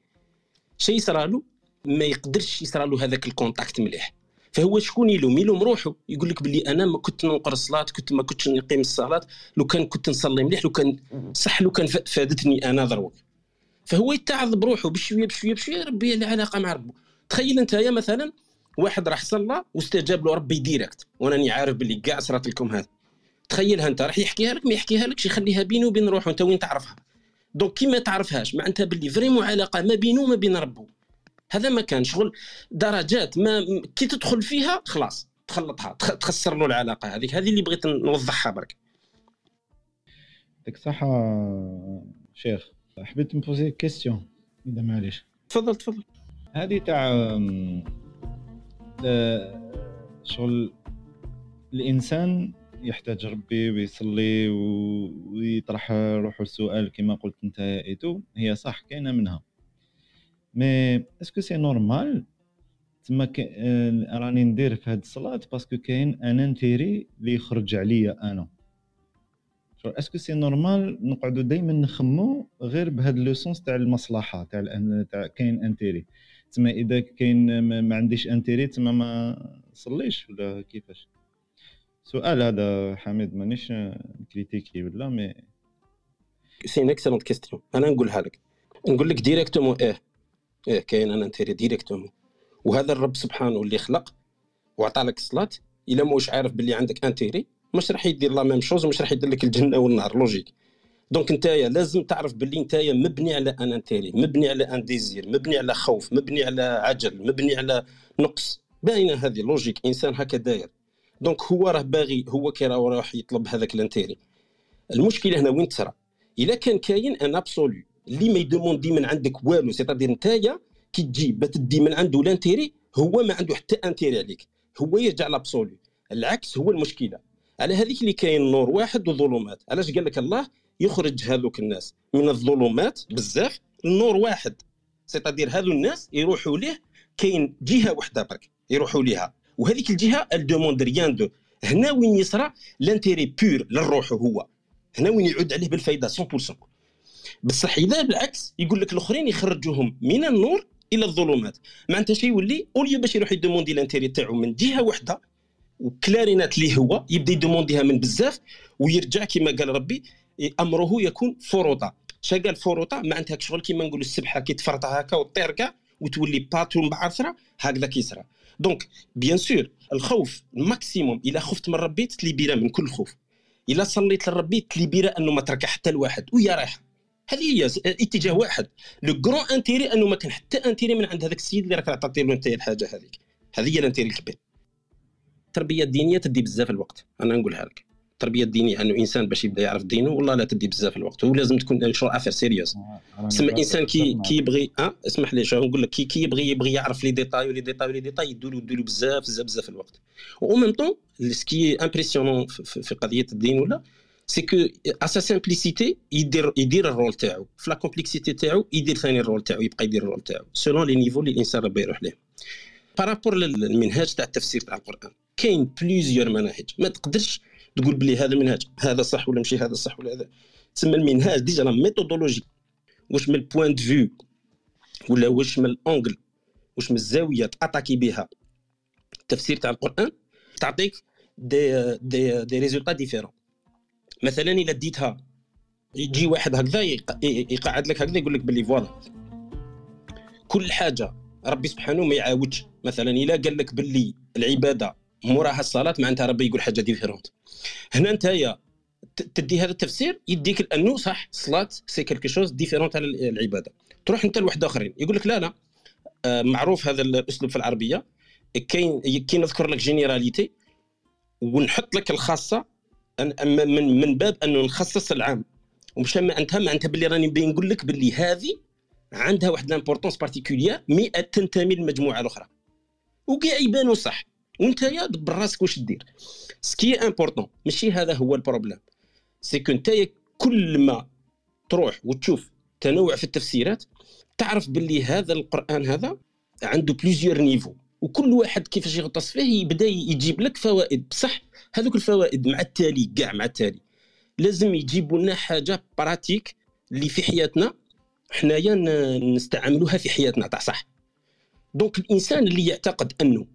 شيء صرالو ما يقدرش يصرالو هذاك الكونتاكت مليح، فهو شكون يلوم روحه، يقول لك بلي انا ما كنت نقرا الصلاه، كنت ما كنتش نقيم الصلاه، لو كان كنت نصلي مليح، لو كان صح، لو كان فادتني انا ضروك، فهو يتعظ بروحه بشويه بشويه بشويه. ربي له علاقه مع ربه. تخيل انت يا مثلا واحد راح صلى واستجاب له ربي ديريكت، وانا عارف باللي كاع صرات لكم هذا، تخيلها انت راح يحكيها لك ما يحكيها لكش، يخليها بينه وبين روحه، انت وين تعرفها دونك كي ما تعرفهاش، مع انت باللي فريمو علاقه ما بينه وما بين ربه. هذا ما كان شغل درجات، ما كي تدخل فيها خلاص تخلطها، تخسر له العلاقه هذيك. هذه اللي بغيت نوضحها برك. ديك صح شيخ، حبيت نبوزي كيستيون اذا معليش. تفضل تفضل. هذه تاع شغل الانسان يحتاج ربي ويصلي ويطرح روحه السؤال كما قلت انت ايتو، هي صح كاينه منها، مي اسكو سي نورمال تما راني ندير في هاد الصلاه باسكو كاين ان انتيري اللي يخرج عليا انا، شو اسكو سي نورمال نقعدوا دائما نخمو غير بهاد لو سونس تاع المصلحه تاع كاين انتيري، تما اذا كاين ما عنديش انتيري تما ما نصليش ولا كيفاش؟ سؤال هذا حميد، مانيش كريتيكي ولا مي سي ان اكسلنت كيستيون. انا نقولها لك، نقول لك ديريكتومون إيه كاين أنا انتيري ديريكتومون، وهذا الرب سبحانه اللي خلق وعطى لك الصلاة، إلا موش عارف باللي عندك انتيري مش راح يدير لا ميم شوز، مش راح يدير لك الجنة والنار، لوجيك. دونك نتايا لازم تعرف باللي نتايا مبني على ان انتيري، مبني على ان ديزير، مبني على خوف، مبني على عجل، مبني على نقص، باينه هذه لوجيك انسان هكا داير. دونك هو راه باغي، هو كي راح يطلب هذاك الانتيري. المشكله هنا وين تصرا؟ الا كان كاين ان ابسولو اللي ما يدوموندي من عندك والو، سيتادير نتايا كي تجي بتدي من عنده لانتيري، هو ما عنده حتى انتيري عليك، هو يرجع لابسولو. العكس هو المشكله، على هذيك اللي كاين نور واحد وظلمات. علاش قال لك الله يخرج هذوك الناس من الظلمات بزاف النور واحد، سيتادير هذو الناس يروحوا ليه، كاين جهه وحده برك يروحوا ليها، وهذيك الجهه الدوموند ريان دو. هنا وين يصرى لانتيري بور للروح، هو هنا وين يعود عليه بالفائده 100%. بصح اذا بالعكس يقول لك الاخرين يخرجوهم من النور الى الظلمات، معناتها شي يولي اوليو باش يروح يدوموندي لانتيري تاعو من جهه وحده وكلارينات ليه، هو يبدا يدومونديها من بزاف ويرجع كما قال ربي امره يكون فروطه. شقال فروطه معناتها شغل كيما نقولوا السبحه كي تفرطها هكا وطير كاع وتولي باتون بعثره، هكذا كيصرى. دونك بيان سور الخوف الماكسيموم، الا خفت من ربي تليبيرا من كل خوف، الا صليت لربي تليبيرا انه ما ترك حتى الواحد ويا رايح. هذه هي اتجاه واحد، لو كرون انتيري انه ما كان حتى انتيري من عند هذاك السيد اللي راك عطيتي له انت الحاجه هذيك. هذه هي الانتيري الكبير. التربيه الدينيه تدي بزاف الوقت، انا نقولها لك. التربيه الدينيه انه انسان باش يبدا يعرف دينه والله لا تدي بزاف الوقت، ولازم تكون انشرا افير سيريوس. سما انسان كي يبغي اسمح لي شنو نقول لك، كي يبغي يعرف لي ديتاي ولي ديتاي ولي ديتاي، يدولو بزاف بزاف بزاف الوقت. و ميم طون سكي امبرسيونون في قضيه الدين ولا سي كو ا سا سامبليسيتي يدير الرول تاعو، في لا كومبليكسيتي تاعو يدير ثاني الرول تاعو، يبقى يدير الرول تاعو سولون لي نيفو اللي الانسان راه يروح ليه. بارابور للمنهاج تاع التفسير تاع القران كاين بليزيور مناهج، ما تقدرش تقول بلي هذا المنهج هذا صح ولا ماشي هذا صح ولا هذا. تسمى المنهاج ديجا لا ميثودولوجي، واش من البوين دو فيو ولا واش من الانجل، واش من الزاويه تاتاكي بها التفسير تاع القران، تعطيك دي ريزولطا ديفيرون. مثلا الا ديتها يجي واحد هكذا يقعد لك هكذا يقول لك بلي فوالا كل حاجه ربي سبحانه ما يعاودش. مثلا الا قال لك بلي العباده موراها الصلاه، معناتها ربي يقول حاجه ديفيرونت. هنا نتايا تدي هذا التفسير يديك انه صح الصلاه سي كلكو شوز ديفيرونت على العباده. تروح انت لواحد اخرين يقول لك لا لا، معروف هذا الاسلوب في العربيه، كي نذكر لك جينيراليتي ونحط لك الخاصه من باب انه نخصص العام، ومش معناتها باللي راني بين نقول لك باللي هذه عندها واحد لامبورطونس بارتيكولير مي تنتمي للمجموعه الاخرى، وكاع يبانوا صح وانتيا دبر راسك واش دير. سكي امبورطون ماشي هذا هو البروبليم، سي كو انتيا كل ما تروح وتشوف تنوع في التفسيرات تعرف باللي هذا القران هذا عنده بليزيور نيفو، وكل واحد كيفاش يغطس فيه يبدا يجيب لك فوائد. بصح هذوك الفوائد مع التالي كاع مع التالي لازم يجيبوا لنا حاجه براتيك اللي في حياتنا حنايا نستعملوها في حياتنا تاع صح. دونك الانسان اللي يعتقد انه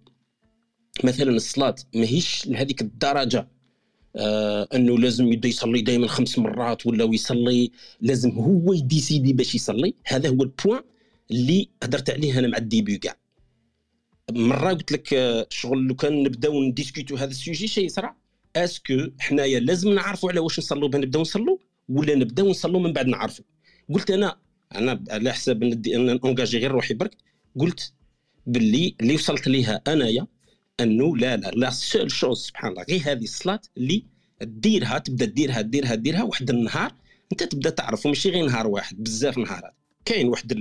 مثلا الصلاه ماهيش لهذيك الدرجه انه لازم يبدا يصلي دائما 5 مرات ولا ويصلي لازم هو يديسيدي باش يصلي، هذا هو البوان اللي هدرت عليه انا مع الديبيو. كاع مره قلت لك شغل لو كان نبداو نديسكوتو هذا السوجي شي يصرا اسكو حنايا لازم نعرفوا على واش نصلوا بنبداو نصلوا ولا نبداو نصلوا من بعد نعرفوا. قلت انا على حساب ان انجاجي غير روحي برك، قلت باللي اللي وصلت ليها انايا انه لا سول شوز سبحان الله غير هذه الصلاه اللي تديرها تبدا ديرها واحد النهار انت تبدا تعرف، وماشي غير نهار واحد بزاف نهارات. كاين واحد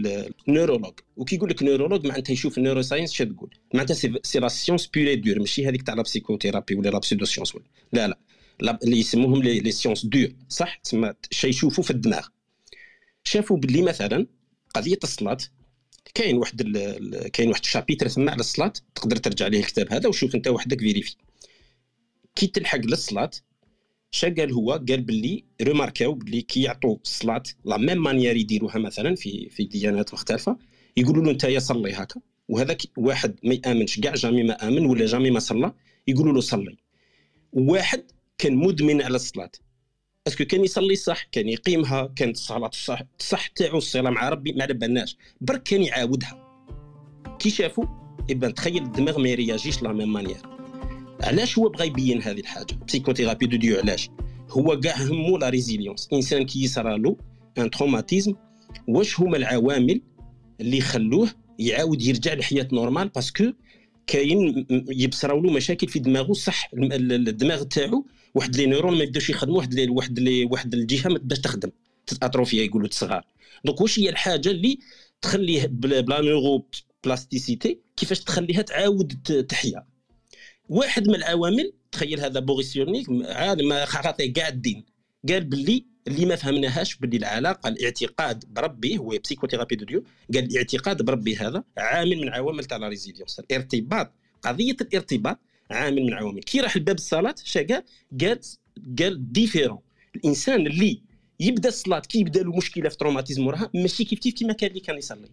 النيورولوج وكيقول لك نيورولوج معناتها يشوف النيورو ساينس شنو تقول معناتها سي لا سيونس بيور دور، ماشي هذيك تاع لا بسيكوثيرابي ولا لا بسيدو سيونس ولا لا اللي يسموهم لي سيونس دور صح. تسمى شي يشوفوا في الدماغ، شافوا باللي مثلا قضيه الصلاه كاين واحد الشابيتر تما على الصلاه، تقدر ترجع ليه الكتاب هذا وشوف انت وحدك فيريفي. كي تلحق للصلاه شا قال هو، قال باللي ريماركاو باللي كي يعطوا الصلاه لا ميم مانيير يديروها مثلا في ديانات مختلفه يقولوا له انت يا صلي هكا، وهذاك واحد ما يامنش كاع جامي ما امن ولا جامي ما صلى يقولوا له صلي. واحد كان مدمن على الصلاه اسكو كان يصلي صح، كان يقيمها، كانت الصلاه صح تاعو الصلاه مع ربي ما على بالناش برك كان يعاودها. كي شافوا ابن تخيل الدماغ ما يرياجيش لا ميم مانيير. علاش هو بغى يبين هذه الحاجه بسيكوثيرابي دو ديو؟ علاش هو كاع همو لا ريزيليونس، انسان كي يصرى له ان تروماتيزم واش هما العوامل اللي خلوه يعاود يرجع لحياه نورمال، باسكو كاين يبصراو له مشاكل في دماغه صح، الدماغ تاعو واحد لي نيرون ما يبداوش يخدموا، واحد الجهه ما تبداش تخدم تاتروفيا يقولوا الصغار. دونك واش هي الحاجه اللي تخليه بلا نيرو بلاستيسيتي كيفاش تخليها تعاود تحيا؟ واحد من العوامل تخيل هذا بوغيسيونيك عالم خاطي كاع الدين، قال باللي اللي ما فهمناهاش باللي العلاقه الاعتقاد بربي هو بسيكوثيرابي دو ديو، قال الاعتقاد بربي هذا عامل من عوامل تاع لا ريزيليونس. الارتباط قضيه الارتباط عامل من عوامل. كي راح لباب الصلاه شقا قال ديفيرون. الانسان اللي يبدا الصلاه كي يبدا له مشكله في تروماتيزم وراها ماشي كيف كيما كان اللي كان يصلي.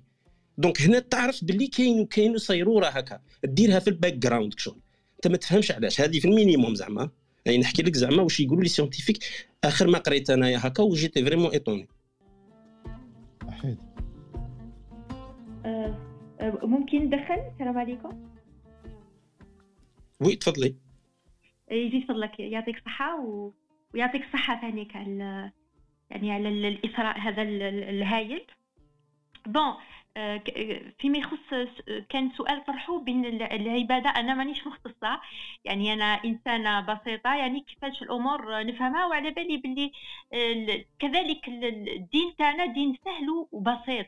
دونك هنا تعرف باللي كاين صيروره هكا ديرها في الباك جراوند شغل انت ما تفهمش علاش هذه في المينيموم زعما. يعني نحكي لك زعما واش يقولوا لي سيونتيفيك اخر ما قريت انايا هكا وجيتي فريمون ايطوني. احمد ممكن ندخل؟ السلام عليكم. وي تفضلي. يجي فضلك يعطيك الصحه ويعطيك الصحه ثانيك على يعني على الاثراء هذا الهايل. بون فيما يخص كان سؤال طرحه بين العبادة، أنا مانيش مختصة يعني أنا إنسانة بسيطة يعني كيفاش الأمور نفهمها، وعلى بالي بلي كذلك الدين تاعنا دين سهل وبسيط،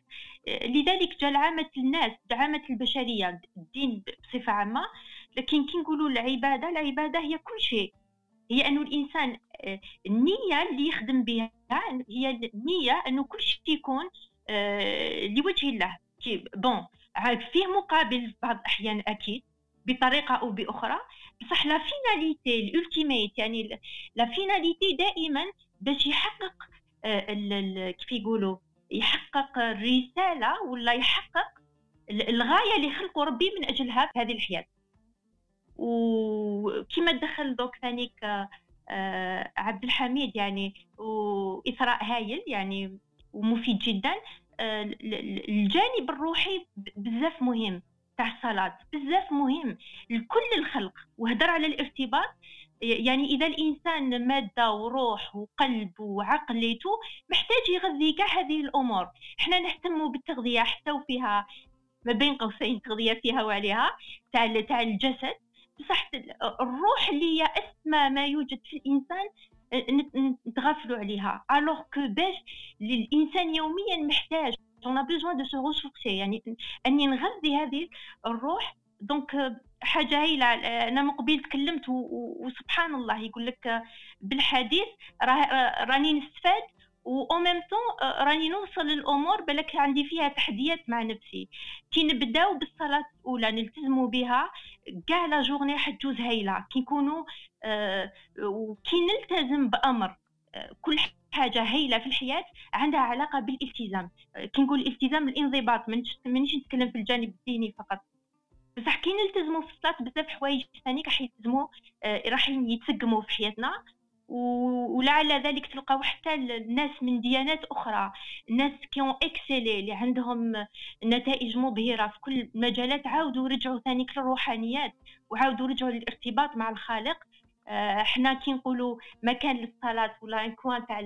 لذلك جاء عامة الناس عامة البشرية الدين بصفة عامة. لكن كي نقولوا العبادة هي كل شيء، هي أنه الإنسان النية اللي يخدم بها هي النية أنه كل شيء يكون لوجه الله. بون فيه مقابل بعض الأحيان أكيد بطريقة أو بأخرى، بصح لا فيناليتي الألتيميت يعني لا فيناليتي دائما باش يحقق كيف يقولوا يحقق الرسالة ولا يحقق الغاية اللي خلقه ربي من أجلها في هذه الحياة. وكما تدخل دوك ثانيك عبد الحميد يعني وإثراء هايل يعني ومفيد جدا. الجانب الروحي بزاف مهم تاع الصلاة، بزاف مهم لكل الخلق. وهدر على الارتباط يعني إذا الإنسان مادة وروح وقلب وعقليته محتاج يغذي كاع هذه الأمور. إحنا نهتم بالتغذية حتى وفيها ما بين قوسين تغذية فيها وعليها تاع الجسد، بصح الروح اللي هي أسمى ما يوجد في الإنسان نتغفلوا عليها. alors que باش الانسان يوميا محتاج on a besoin de se ressourcer يعني اني نغذي هذه الروح. دونك حاجه هايله. انا من قبل تكلمت وسبحان الله يقول لك بالحديث راني نستفاد و أو ميم طون راني نوصل للأمور بالك عندي فيها تحديات مع نفسي. كي نبداو بالصلاة الأولى نلتزموا بها كاع لا جورني حتجوز هايلة. كي نكونوا وكي نلتزم بأمر كل حاجة هايلة في الحياة عندها علاقة بالالتزام. كي نقول الالتزام الانضباط، منيش نتكلم في الجانب الذهني فقط، بصح كي نلتزموا في الصلاة بزاف حوايج ثاني راح يلتزموا، راح يتسقموا في حياتنا. ولعل ذلك تلقاو حتى الناس من ديانات أخرى، الناس كيون إكسيلي اللي عندهم نتائج مبهرة في كل مجالات، عاودوا رجعوا ثاني للروحانيات وعاودوا رجعوا للارتباط مع الخالق. احنا كي نقولوا مكان للصلاة ولا انكوان تاع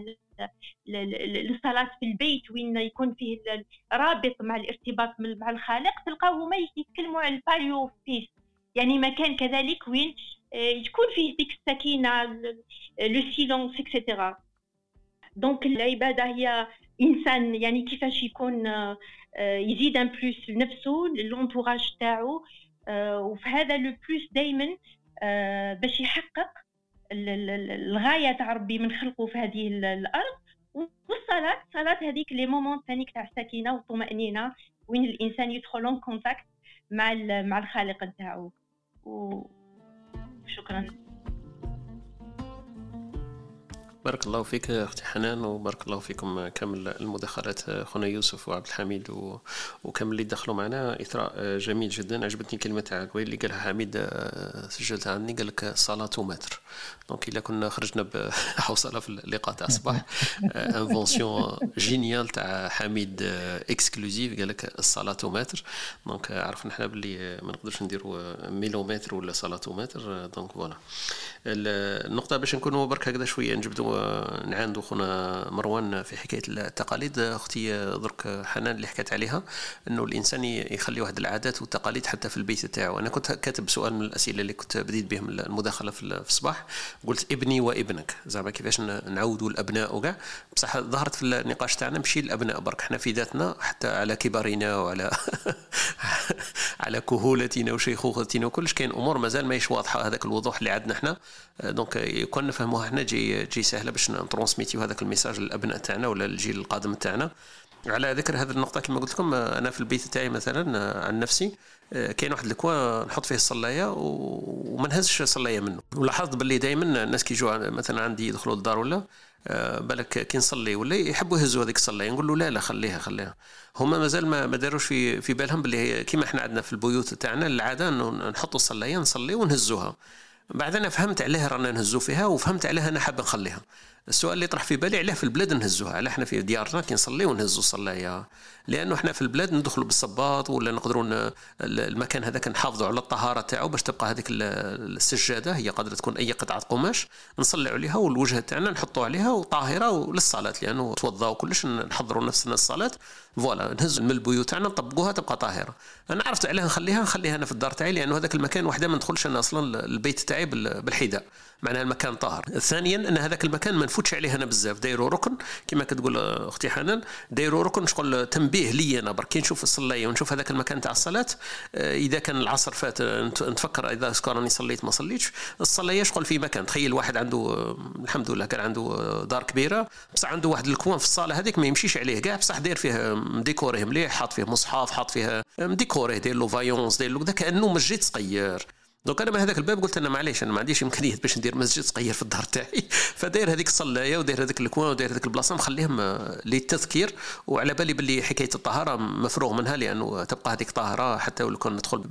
للصلاة في البيت وين يكون فيه الرابط مع الارتباط مع الخالق، تلقاو هما يتكلموا على الباريو فيس، يعني مكان كذلك وين يكون فيه ديك السكينة، لو سيلونس اكسيتيرا. دونك العبادة هي إنسان يعني كيفاش يكون يزيد ان بلوس لنفسه للانتوراج تاعو، وفي هذا لو بلوس دايما باش يحقق الغاية تاع ربي من خلقه في هذه الأرض. والصلاة هذيك لي مومون ثاني تاع السكينة والطمأنينة وين الإنسان يدخل لون كونتاكت مع الخالق تاعو. شكرا. بارك الله فيك أختي حنان، وبارك الله فيكم كامل المداخلات خونا يوسف وعبد الحميد وكامل اللي دخلوا معنا. إثراء جميل جدا. عجبتني كلمة تاع اللي قالها حميد، سجلتها عني، قال لك صلاة ومتر. دونك إلا كنا خرجنا بحوصلة في اللقاء تاع الصباح. انفونسيون جينيال تاع حميد اكسكلوزيف، قال لك الصلاة ومتر. دونك عرفنا حنا باللي ما نقدرش نديروا ميلومتر ولا صلاة ومتر. دونك فوالا النقطة باش نكونوا برك هكذا شوية نجبدوا نعاندو خونا مروان في حكاية التقاليد. أختي درك حنان اللي حكت عليها أنه الإنسان يخلي واحد العادات والتقاليد حتى في البيت تاعه. أنا كنت كاتب سؤال من الأسئلة اللي كنت بديت بهم المداخلة في الصباح، قلت ابني وابنك زعما كيفاش نعودوا الأبناء وكاع، بصح ظهرت في النقاش تاعنا ماشي الأبناء برك، حنا في ذاتنا حتى على كبارنا وعلى على كهولتنا وشيخوختنا وكلش كاين أمور مازال ماهيش واضحة هذاك الوضوح اللي عندنا حنا. دونك يكون نفهموها حنا جي سهله باش نترانسميتيو هذاك الميساج للابناء تاعنا ولا الجيل القادم تاعنا. على ذكر هذه النقطه كما قلت لكم، انا في البيت تاعي مثلا عن نفسي كاين واحد الكوا نحط فيه الصلايه وما نهزش الصلايه منه. ولاحظت باللي دائما الناس كيجوا مثلا عندي يدخلوا للدار ولا بالك كي نصلي ولا يحبوا يهزوا هذيك الصلايه، نقول له لا لا خليها خليها. هما مازال ما داروش في بالهم باللي كيما احنا عندنا في البيوت تاعنا العاده انه نحطوا الصلايه نصلي ونهزوها. بعد أنا فهمت عليها رانا نهزو فيها، وفهمت عليها أنا حاب نخليها. السؤال اللي طرح في بالي علاه في البلاد نهزوها، علاه احنا في ديارنا كي نصلي ونهزو الصلايه، لانه احنا في البلاد ندخلوا بالصباط ولا نقدروا المكان هذاك نحافظوا على الطهاره تاعو باش تبقى هذيك السجاده، هي قادره تكون اي قطعه قماش نصلي عليها والوجه تاعنا نحطوا عليها وطاهره وللصلاه، لانه توضاو كلش نحضروا نفسنا الصلاه فوالا، نهزوا من البيوت تاعنا نطبقوها تبقى طاهره. انا عرفت علاه نخليها انا في الدار تاعي، لانه هذاك المكان وحده ما ندخلش انا اصلا البيت تاعي بالحذاء، معناها المكان طاهر. ثانيا ان هذاك المكان ما نفوتش عليه انا بزاف، دايروا ركن كما كتقول اختي حنان، دايروا ركن شغل تنبيه لي انا برك كي نشوف الصلايه ونشوف هذاك المكان تاع الصلاه. اذا كان العصر فات نتفكر اذا راني صليت ما صليتش الصلايه شغل في مكان. تخيل واحد عنده الحمد لله كان عنده دار كبيره، بصح عنده واحد الكوان في الصاله هذيك ما يمشيش عليه كاع، بصح داير فيه ديكوريه مليح، حاط فيه مصحف، حاط فيه ديكوريه، داير له فايونس، داير له كذا كانه مسجد صغير. دوك انا من هذاك الباب قلت انا معليش انا ما عنديش امكانيه باش ندير مسجد صغير في الدار تاعي، فداير هذيك الصلايه وداير هذاك الكوان وداير هذيك البلاصه مخليهم للتذكير. وعلى بالي باللي حكايه الطهاره مفروغ منها، لانه تبقى هذيك طاهره حتى لو كان ندخل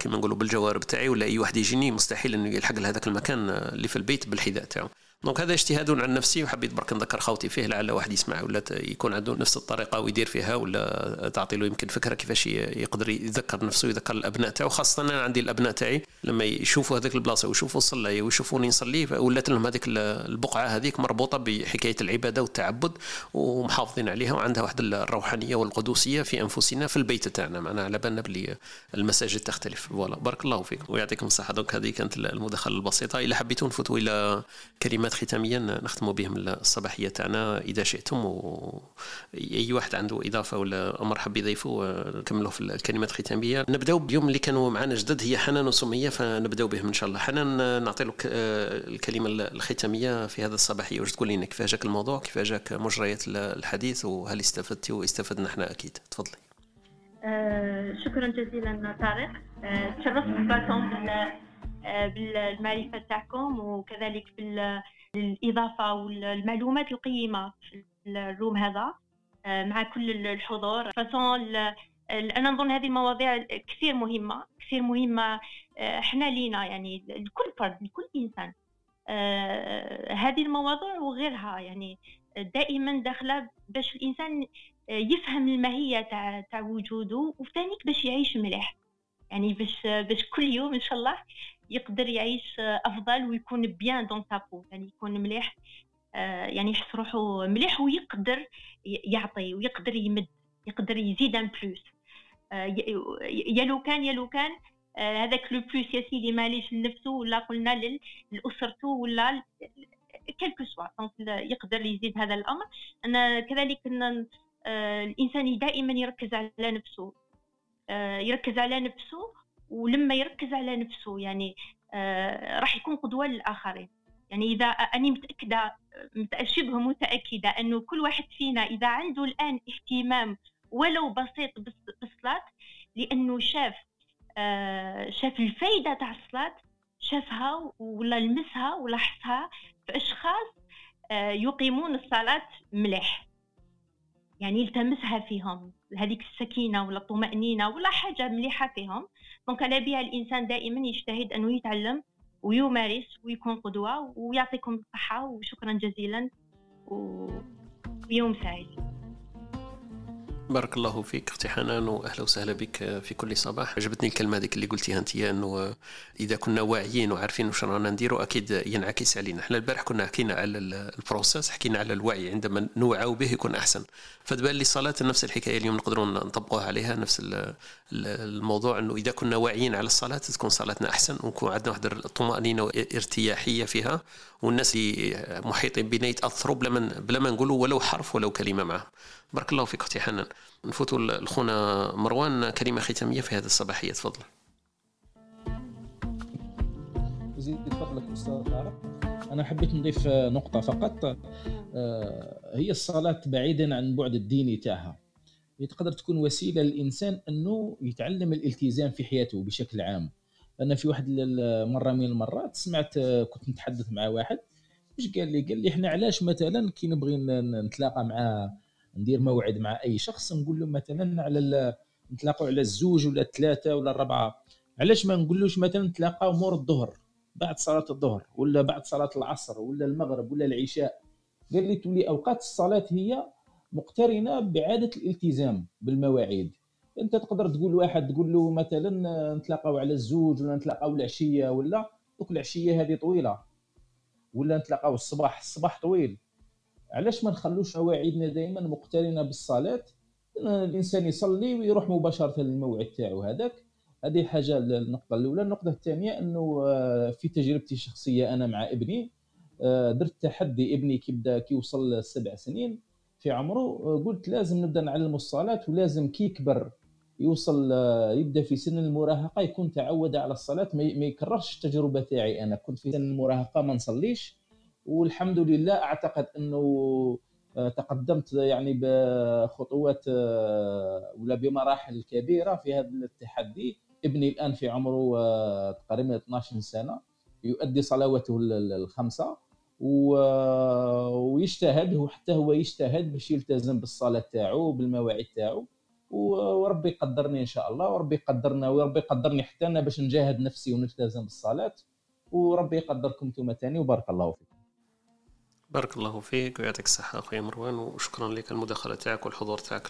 كما نقولوا بالجوارب تاعي ولا اي واحد يجيني مستحيل انه يلحق لهذاك المكان اللي في البيت بالحذاء تاعو. دونك هذا اجتهاد عن نفسي، وحبيت برك نذكر خوتي فيه لعل واحد يسمع ولا يكون عنده نفس الطريقه ويدير فيها، ولا تعطي له يمكن فكره كيفاش يقدر يذكر نفسه ويذكر الابناء تاعو. خاصه انا عندي الابناء تاعي لما يشوفوا هذيك البلاصه ويشوفوا الصلاه ويشوفوني نصلي، ولات لهم هذيك البقعه هذيك مربوطه بحكايه العباده والتعبد ومحافظين عليها، وعندها واحد الروحانيه والقدوسيه في انفسنا في البيت تاعنا، معنا على بالنا بلي المساجد تختلف. فوالا بارك الله فيكم ويعطيكم الصحه. دونك هذه كانت المداخله البسيطه. الا حبيتوا نفوتوا الى كلمه كلمات ختامية نختم بهم الصباحية تاعنا إذا شئتم، وأي واحد عنده إضافة ولا مرحب بضيفه نكمله في الكلمات الختامية. نبدأ بيوم اللي كانوا معنا جدد هي حنان وسمية، فنبدأ بهم إن شاء الله. حنان نعطي لك الكلمة الختامية في هذا الصباحية، واش تقول لنا كيف جاك الموضوع، كيف جاك مجريات الحديث، وهل استفدتي واستفدنا احنا أكيد؟ تفضلي. شكرا جزيلا طارق، تشرفت بكم بالمعرفة تاعكم وكذلك بالإضافة والمعلومات القيمة في الروم هذا مع كل الحضور. أنا نظن هذه المواضيع كثير مهمة كثير مهمة، احنا لينا يعني لكل فرد لكل إنسان هذه المواضيع وغيرها يعني دائما داخلة باش الإنسان يفهم الماهية تاع وجوده، وثانيك باش يعيش مليح يعني باش كل يوم ان شاء الله يقدر يعيش افضل ويكون بيان دون سابو يعني يكون مليح يعني يحس روحه مليح ويقدر يعطي ويقدر يمد يقدر يزيد ان بلوس يا لو كان هذاك لو بلوس يا سيدي ماليش لنفسه ولا قلنا لاسرته ولا كلكو سوا يقدر يزيد هذا الامر. انا كذلك ان الانسان دائما يركز على نفسه ولما يركز على نفسه يعني راح يكون قدوة للآخرين. يعني إذا أنا متأكدة شبه متأكدة أنه كل واحد فينا إذا عنده الآن اهتمام ولو بسيط بالصلاة لأنه شاف الفايدة تاع الصلاة، شافها ولا لمسها ولاحظها في أشخاص يقيمون الصلاة مليح يعني يلتمسها فيهم هذيك السكينة ولا الطمأنينة ولا حاجة مليحة فيهم. دونك على بها الإنسان دائما يجتهد أنه يتعلم ويمارس ويكون قدوة. ويعطيكم الصحة وشكرا جزيلا ويوم سعيد. بارك الله فيك اختي حنان، واهلا وسهلا بك في كل صباح. عجبتني الكلمه هذيك اللي قلتيها انت، انه اذا كنا واعيين وعارفين واش رانا نديروا اكيد ينعكس علينا. احنا البارح كنا حكينا على البروسيس، حكينا على الوعي، عندما نوعوا به يكون احسن. فتبان لي الصلاه نفس الحكايه، اليوم نقدروا نطبقوها عليها نفس الموضوع، انه اذا كنا واعيين على الصلاه تكون صلاتنا احسن ونكون عندنا واحد الطمانينه وارتياحيه فيها، والناس اللي محيطين بنا يتاثروا بلا ما نقولوا ولو حرف ولو كلمه معهم. بارك الله فيك اختي حنان. نفوتوا الخونة مروان كلمة ختامية في هذا الصباحية، تفضل. زيد فضلك أستاذ طارق، أنا حبيت نضيف نقطة فقط، هي الصلاة بعيدا عن بعد الديني تاعها تقدر تكون وسيلة للإنسان أنه يتعلم الالتزام في حياته بشكل عام. أنا في واحد مرة من المرات سمعت كنت نتحدث مع واحد مش قال لي إحنا علاش مثلا كي نبغي نتلاقى مع ندير موعد مع اي شخص نقول له مثلا على نتلاقوا على الزوج ولا الثلاثه ولا الربعه، علاش ما نقولوش مثلا نتلاقاو مور الظهر بعد صلاه الظهر ولا بعد صلاه العصر ولا المغرب ولا العشاء؟ قال لي تولي اوقات الصلاه هي مقترنه بعاده الالتزام بالمواعيد. انت تقدر تقول واحد تقول له مثلا نتلاقاو على الزوج ولا نتلاقاو العشيه، ولا دوك العشيه هذه طويله، ولا نتلاقاو الصباح طويل. علاش ما نخلوش مواعيدنا دائما مقترنه بالصلاه، الانسان يصلي ويروح مباشره للموعد تاعو هذاك. هذه حاجه النقطه الاولى. النقطه الثانيه انه في تجربتي الشخصيه انا مع ابني درت تحدي، ابني كيبدا كيوصل ل7 سنين في عمره، قلت لازم نبدا نعلمه الصلاه، ولازم كي يكبر يوصل يبدا في سن المراهقه يكون تعود على الصلاه، ما يكررش التجربه تاعي. انا كنت في سن المراهقه ما نصليش، والحمد لله أعتقد أنه تقدمت يعني بخطوات ولا بمراحل كبيرة في هذا التحدي. ابني الآن في عمره تقريبا 12 سنة يؤدي صلواته 5 ويجتهد، وحتى هو يجتهد باش يلتزم بالصلاة تاعو بالمواعيد تاعو، وربي يقدرني إن شاء الله، وربي يقدرنا وربي يقدرني حتى أنا باش نجاهد نفسي ونلتزم بالصلاة، وربي يقدركم نتوما تاني وبارك الله فيكم. بارك الله فيك ويعطيك الصحة أخويا مروان، وشكرا لك المداخلة تاعك والحضور تاعك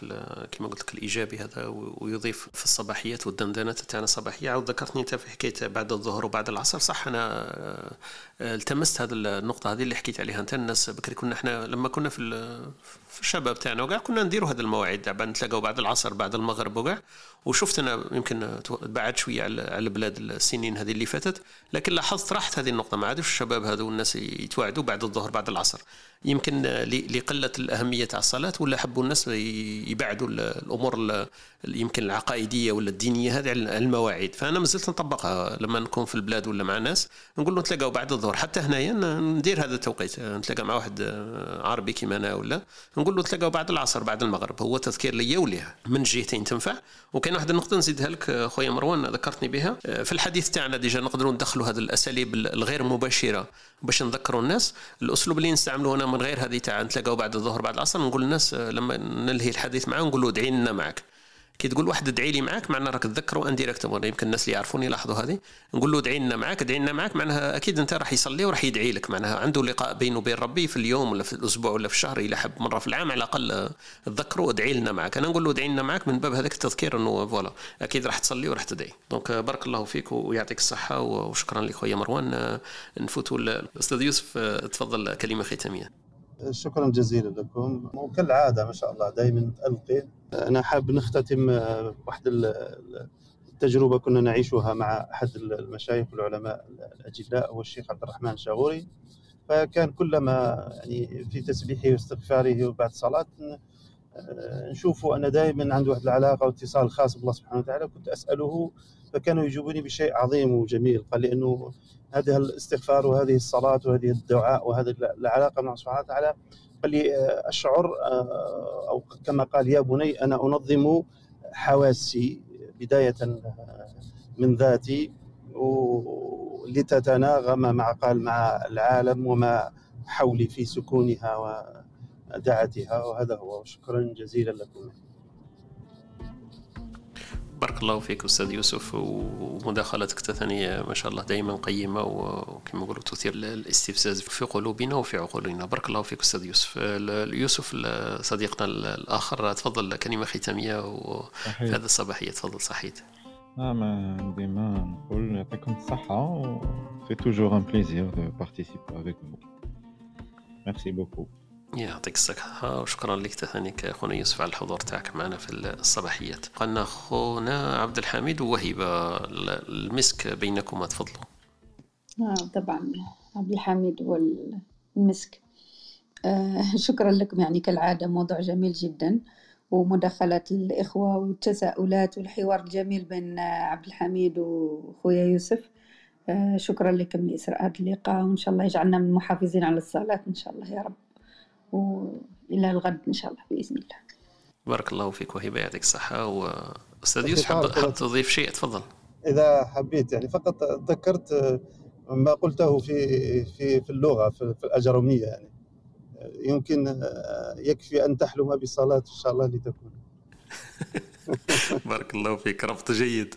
كما قلت لك الإيجابي هذا، ويضيف في الصباحيات والدندنات تاعنا الصباحية. عاود ذكرتني أنت في حكاية بعد الظهر وبعد العصر، صح أنا التمست هذه النقطة هذه اللي حكيت عليها أنت. الناس بكري كنا إحنا لما كنا في الشباب تاعنا وكاع كنا نديروا هذه المواعيد، بعد نتلاقاو بعد العصر بعد المغرب وكاع. وشفت أنا يمكن بعد شوية على البلاد السنين هذه اللي فاتت، لكن لاحظت راحت هذه النقطة، ما عادش الشباب هذو الناس يتواعدوا بعد الظهر بعد العصر، يمكن لقلة الأهمية تاع الصلاة، ولا حبوا الناس يبعدوا الأمور يمكن العقائدية ولا الدينية هذه على المواعيد. فأنا مازلت نطبقها لما نكون في البلاد ولا مع ناس، نقول له نتلاقاو بعد الظهر. حتى هنايا ندير هذا التوقيت، نتلاقى مع واحد عربي كيما أنا ولا، نقول له نتلاقاو بعد العصر بعد المغرب. هو تذكير ليا وليه من جهتين تنفع. وكاين واحد النقطة نزيدها لك خويا مروان ذكرتني بها في الحديث تاعنا، ديجا نقدروا ندخلوا هذه الأساليب الغير مباشرة باش نذكروا الناس. الأسلوب اللي نستعمله هنا من غير هذه تاع نتلاقاو بعد الظهر بعد العصر، نقول للناس لما ننهي الحديث معاه نقول له ادعي لنا معك. كي تقول واحد ادعي لي معاك معناها راك تذكروا انديريكت، يمكن الناس اللي يعرفوني يلاحظوا هذه. نقول له ادعي لنا معاك، ادعي لنا معاك معناها اكيد انت راح يصلي وراح يدعي لك، معناها عنده لقاء بينه وبين ربي في اليوم ولا في الاسبوع ولا في الشهر، الى حب مره في العام على الاقل تذكروا ادعي لنا معاك. انا نقول له ادعي لنا معاك من باب هذاك التذكير انه فوالا اكيد راح تصلي وراح تدعي. دونك بارك الله فيك ويعطيك الصحه وشكرا لك خويا مروان. نفوتوا الاستاذ يوسف، تفضل كلمه ختاميه. شكرا جزيلا لكم، وكالعاده ما شاء الله دائما متالقين. انا حاب نختتم واحد التجربه كنا نعيشها مع احد المشايخ والعلماء الاجلاء، هو الشيخ عبد الرحمن الشاغوري. فكان كلما يعني في تسبيحه واستغفاره وبعد صلاه نشوفه ان دائما عنده واحد العلاقه واتصال خاص بالله سبحانه وتعالى. كنت اساله فكانوا يجيبوني بشيء عظيم وجميل، قال لي انه هذا الاستغفار وهذه الصلاة وهذه الدعاء وهذه العلاقة مع سبحانه وتعالى، قال لي أشعر أو كما قال يا بني أنا أنظم حواسي بداية من ذاتي لتتناغم مع قال مع العالم وما حولي في سكونها ودعتها. وهذا هو، شكرا جزيلا لكم. بارك الله فيك أستاذ يوسف، ومداخلتك تثنية ما شاء الله دائما قيمة، وكما قلت تثير الاستفزاز في قلوبنا وفي عقولنا. بارك الله فيك أستاذ يوسف. يوسف صديقنا الآخر، تفضل كلمة ختامية في هذا الصباحية. تفضل صحيت. ما ديما نقول يعطيكم الصحة و c'est toujours un plaisir de participer avec vous. Merci beaucoup. يعطيك الصحة وشكرا لك تهانيك أخونا يوسف على الحضور تاعك معنا في الصباحيات. قلنا أخونا عبد الحميد وهبة، المسك بينكما تفضلوا. طبعا عبد الحميد والمسك، شكرا لكم. يعني كالعادة موضوع جميل جدا، ومداخلات الإخوة والتساؤلات والحوار الجميل بين عبد الحميد وأخويا يوسف. شكرا لكم لإسراء هذا اللقاء، وإن شاء الله يجعلنا من المحافظين على الصلاة إن شاء الله يا رب، وإلى الغد إن شاء الله بإذن الله. بارك الله فيك وهبة، يعطيك الصحة. وأستاذ يوسف حاب تضيف شيء تفضل. إذا حبيت يعني فقط ذكرت ما قلته في اللغة في الأجرمية، يعني يمكن يكفي أن تحلم بالصلاة إن شاء الله لتكون. بارك الله فيك، ربط جيد.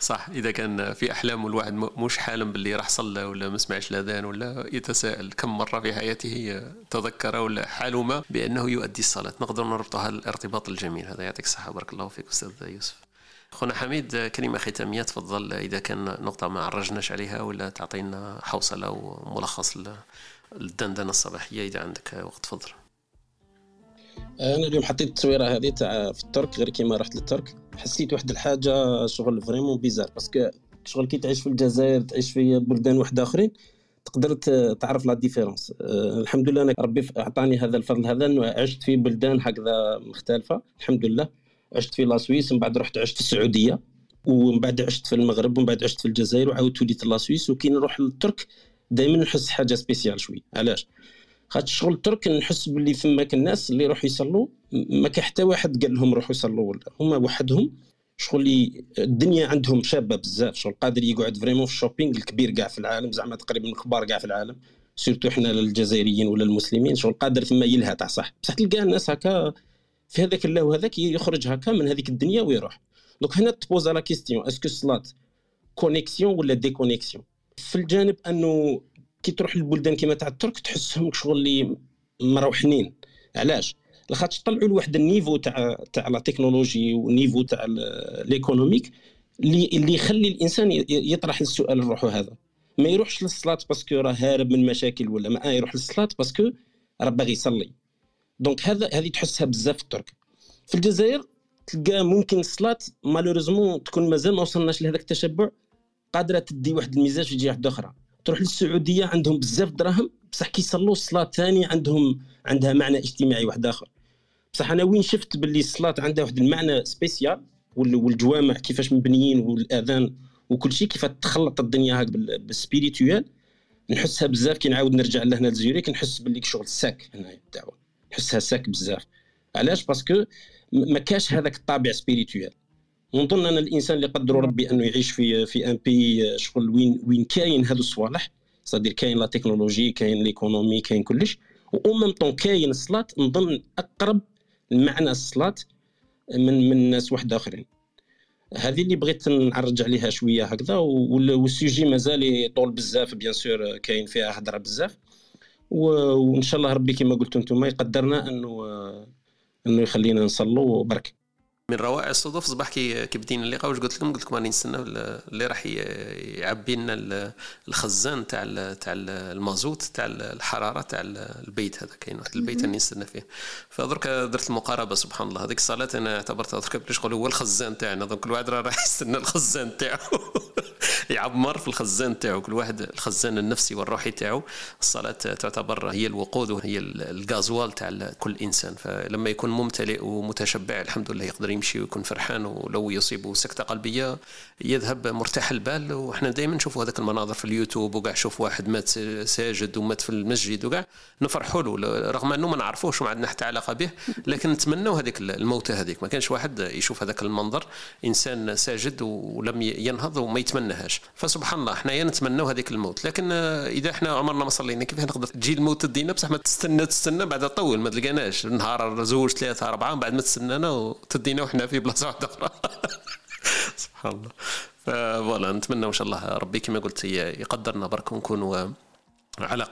صح، إذا كان في أحلام والواحد مش حالم باللي راح صلى ولا مسمعش الأذان ولا يتساءل كم مرة في حياته تذكر ولا حلم بأنه يؤدي الصلاة، نقدر نربطها الارتباط الجميل هذا. يعطيك الصحة، بارك الله فيك أستاذ يوسف. أخونا حميد كلمة ختامية تفضل، إذا كان نقطة ما عرجناش عليها ولا تعطينا حوصلة وملخص الدندنة الصباحية إذا عندك وقت تفضل. انا اليوم حطيت التصويره هذه تاع في الترك، غير كيما رحت للترك حسيت واحد الحاجه شغل فريمون بيزار، باسكو شغل كي تعيش في الجزائر تعيش في بلدان واحد اخرين تقدر تعرف لا ديفيرونس. الحمد لله انا ربي اعطاني هذا الفضل هذا، انه عشت في بلدان هكذا مختلفه. الحمد لله عشت في لا سويس، من بعد رحت عشت في السعوديه، ومن بعد عشت في المغرب، ومن بعد عشت في الجزائر، وعاودت وليت لا سويس. وكي نروح للترك دائما نحس حاجه سبيسيال شوي. علاش؟ خاطر الشغل الترك نحس باللي فماك الناس اللي يروحوا يصلوا، ما كاين حتى واحد قال لهم روحوا يصلوا ولا هما وحدهم. شغل الدنيا عندهم شابه بزاف، شغل قادر يقعد فريمون في الشوبينغ الكبير كاع في العالم، زعما تقريبا الكبار كاع في العالم، سيرتو حنا الجزائريين ولا المسلمين. شغل قادر ثم يلها تاع صح، بصح تلقى الناس هكا في هذاك الله وهذاك يخرج هكا من هذيك الدنيا ويروح. دونك هنا تبوز لا كيستيون، اسكو الصلاه كونيكسيون ولا ديكونيكسيون؟ في الجانب انه كي تروح للبلدان كيما تاع الترك تحسهم شغل اللي مروحنين. علاش؟ لخاطش طلعوا لواحد النيفو تاع لا تكنولوجي ونيفو تاع ليكونوميك اللي يخلي الانسان يطرح السؤال لروحو. هذا ما يروحش للصلاه باسكو راه هارب من مشاكل، ولا ما يروح للصلاه باسكو راه باغي يصلي. دونك هذه تحسها بزاف في الترك. في الجزائر تلقى ممكن الصلاه مالوريزمون تكون مازال ما وصلناش لهذاك التشبع، قادره تدي واحد الميزاج في جهه واحده اخرى. تروح للسعوديه عندهم بزاف دراهم بصح كيصلوا الصلاه ثاني عندها معنى اجتماعي واحد اخر. بصح انا وين شفت باللي الصلاه عندها واحد المعنى سبيسيال، والجوامع كيفاش مبنيين والاذان وكل شيء كيف تخلط الدنيا هاك بالسبيريتوال، نحسها بزاف. كي نعاود نرجع لهنا لزيوريك نحس باللي شغل ساك هنايا الدعوه، نحسها ساك بزاف. علاش؟ باسكو ما كاش هذاك الطابع سبيريتوال. ونظن ان الانسان اللي قدروا ربي انه يعيش في ان بي شغل وين كاين هذو الصوالح، صدير كاين لا تكنولوجي، كاين ليكونومي، كاين كلش، وامم طون كاين الصلاه، نظن اقرب لمعنى الصلاه من ناس واحد اخرين. هذه اللي بغيت نعرج عليها شويه هكذا، والسوجي مازال يطول بزاف بيان سور، كاين فيها هضره بزاف، وان شاء الله ربي كما قلتوا انتم يقدرنا انه يخلينا نصلوا برك. من روائع الصدف في صباح كي بدينا اللقاء واش قلت لكم راني نستنى اللي راح يعبي لنا الخزان تاع المازوت تاع الحراره تاع البيت. هذا كاين واحد البيت اللي نستنى فيه، فدرك درت المقاربه سبحان الله. هذيك الصلاه انا اعتبرتها درك شغل هو الخزان تاعنا، دونك كل واحد راح يستنى الخزان تاعو يعمر في الخزان تاعو، كل واحد الخزان النفسي والروحي تاعو. الصلاه تعتبر هي الوقود وهي الغازوال تاع كل انسان، فلما يكون ممتلئ ومتشبع الحمد لله يقدر يمشي ويكون فرحان، ولو يصيبه سكتة قلبية يذهب مرتاح البال. وإحنا دائما نشوفوا هذاك المناظر في اليوتيوب، وقاع شوف واحد مات ساجد ومات في المسجد وقاع نفرحوا له، رغم أنه ما نعرفوش وما عندنا حتى علاقة به، لكن نتمنوا هذيك الموت. هذيك ما كانش واحد يشوف هذاك المنظر، إنسان ساجد ولم ينهض وما يتمنهاش. فسبحان الله إحنا نتمنوا هذيك الموت، لكن إذا إحنا عمرنا ما صلينا كيف نقدر تجي الموت دينا؟ بصح ما تستنى بعد طول ما تلقاناش نهار زوج ثلاثة أربعة بعد ما تستنانا وتدينا وحنا في بلاصه واحده اخرى. سبحان الله. فوالا نتمنى ان شاء الله ربي كما قلت يقدرنا برك ونكونوا على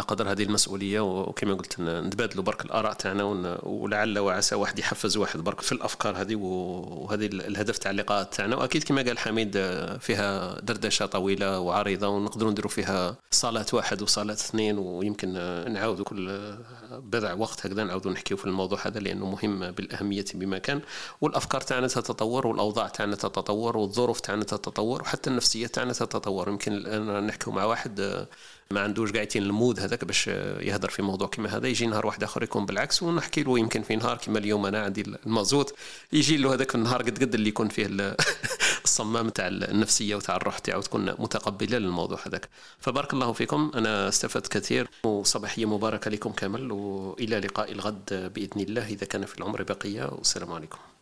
قدر هذه المسؤوليه، وكما قلت نتبادلوا برك الاراء تاعنا، ولعل وعسى واحد يحفز واحد برك في الافكار هذه، وهذه الهدف تاع اللقاءات تاعنا. واكيد كما قال حميد فيها دردشه طويله وعريضه، ونقدروا نديروا فيها صلاه واحد وصلاه اثنين، ويمكن نعاودوا كل بضع وقت هكذا نعاودوا نحكيوا في الموضوع هذا، لانه مهم بالاهميه بما كان. والافكار تاعنا تتطور، والاوضاع تاعنا تتطور، والظروف تاعنا تتطور، وحتى النفسيه تاعنا تتطور. يمكن الان نحكيوا مع واحد ما عندوش قاعدين المود هذاك باش يهدر في موضوع كما هذا، يجي نهار واحد اخر يكون بالعكس، ونحكي له يمكن في نهار كما اليوم انا عندي المازوت، يجي له هذاك النهار قد اللي يكون فيه الصمام تاع النفسيه وتاع الروح تاعو تكون متقبله للموضوع هذاك. فبارك الله فيكم، انا استفدت كثير، وصباحيه مباركه لكم كامل، والى لقاء الغد باذن الله اذا كان في العمر بقيه، والسلام عليكم.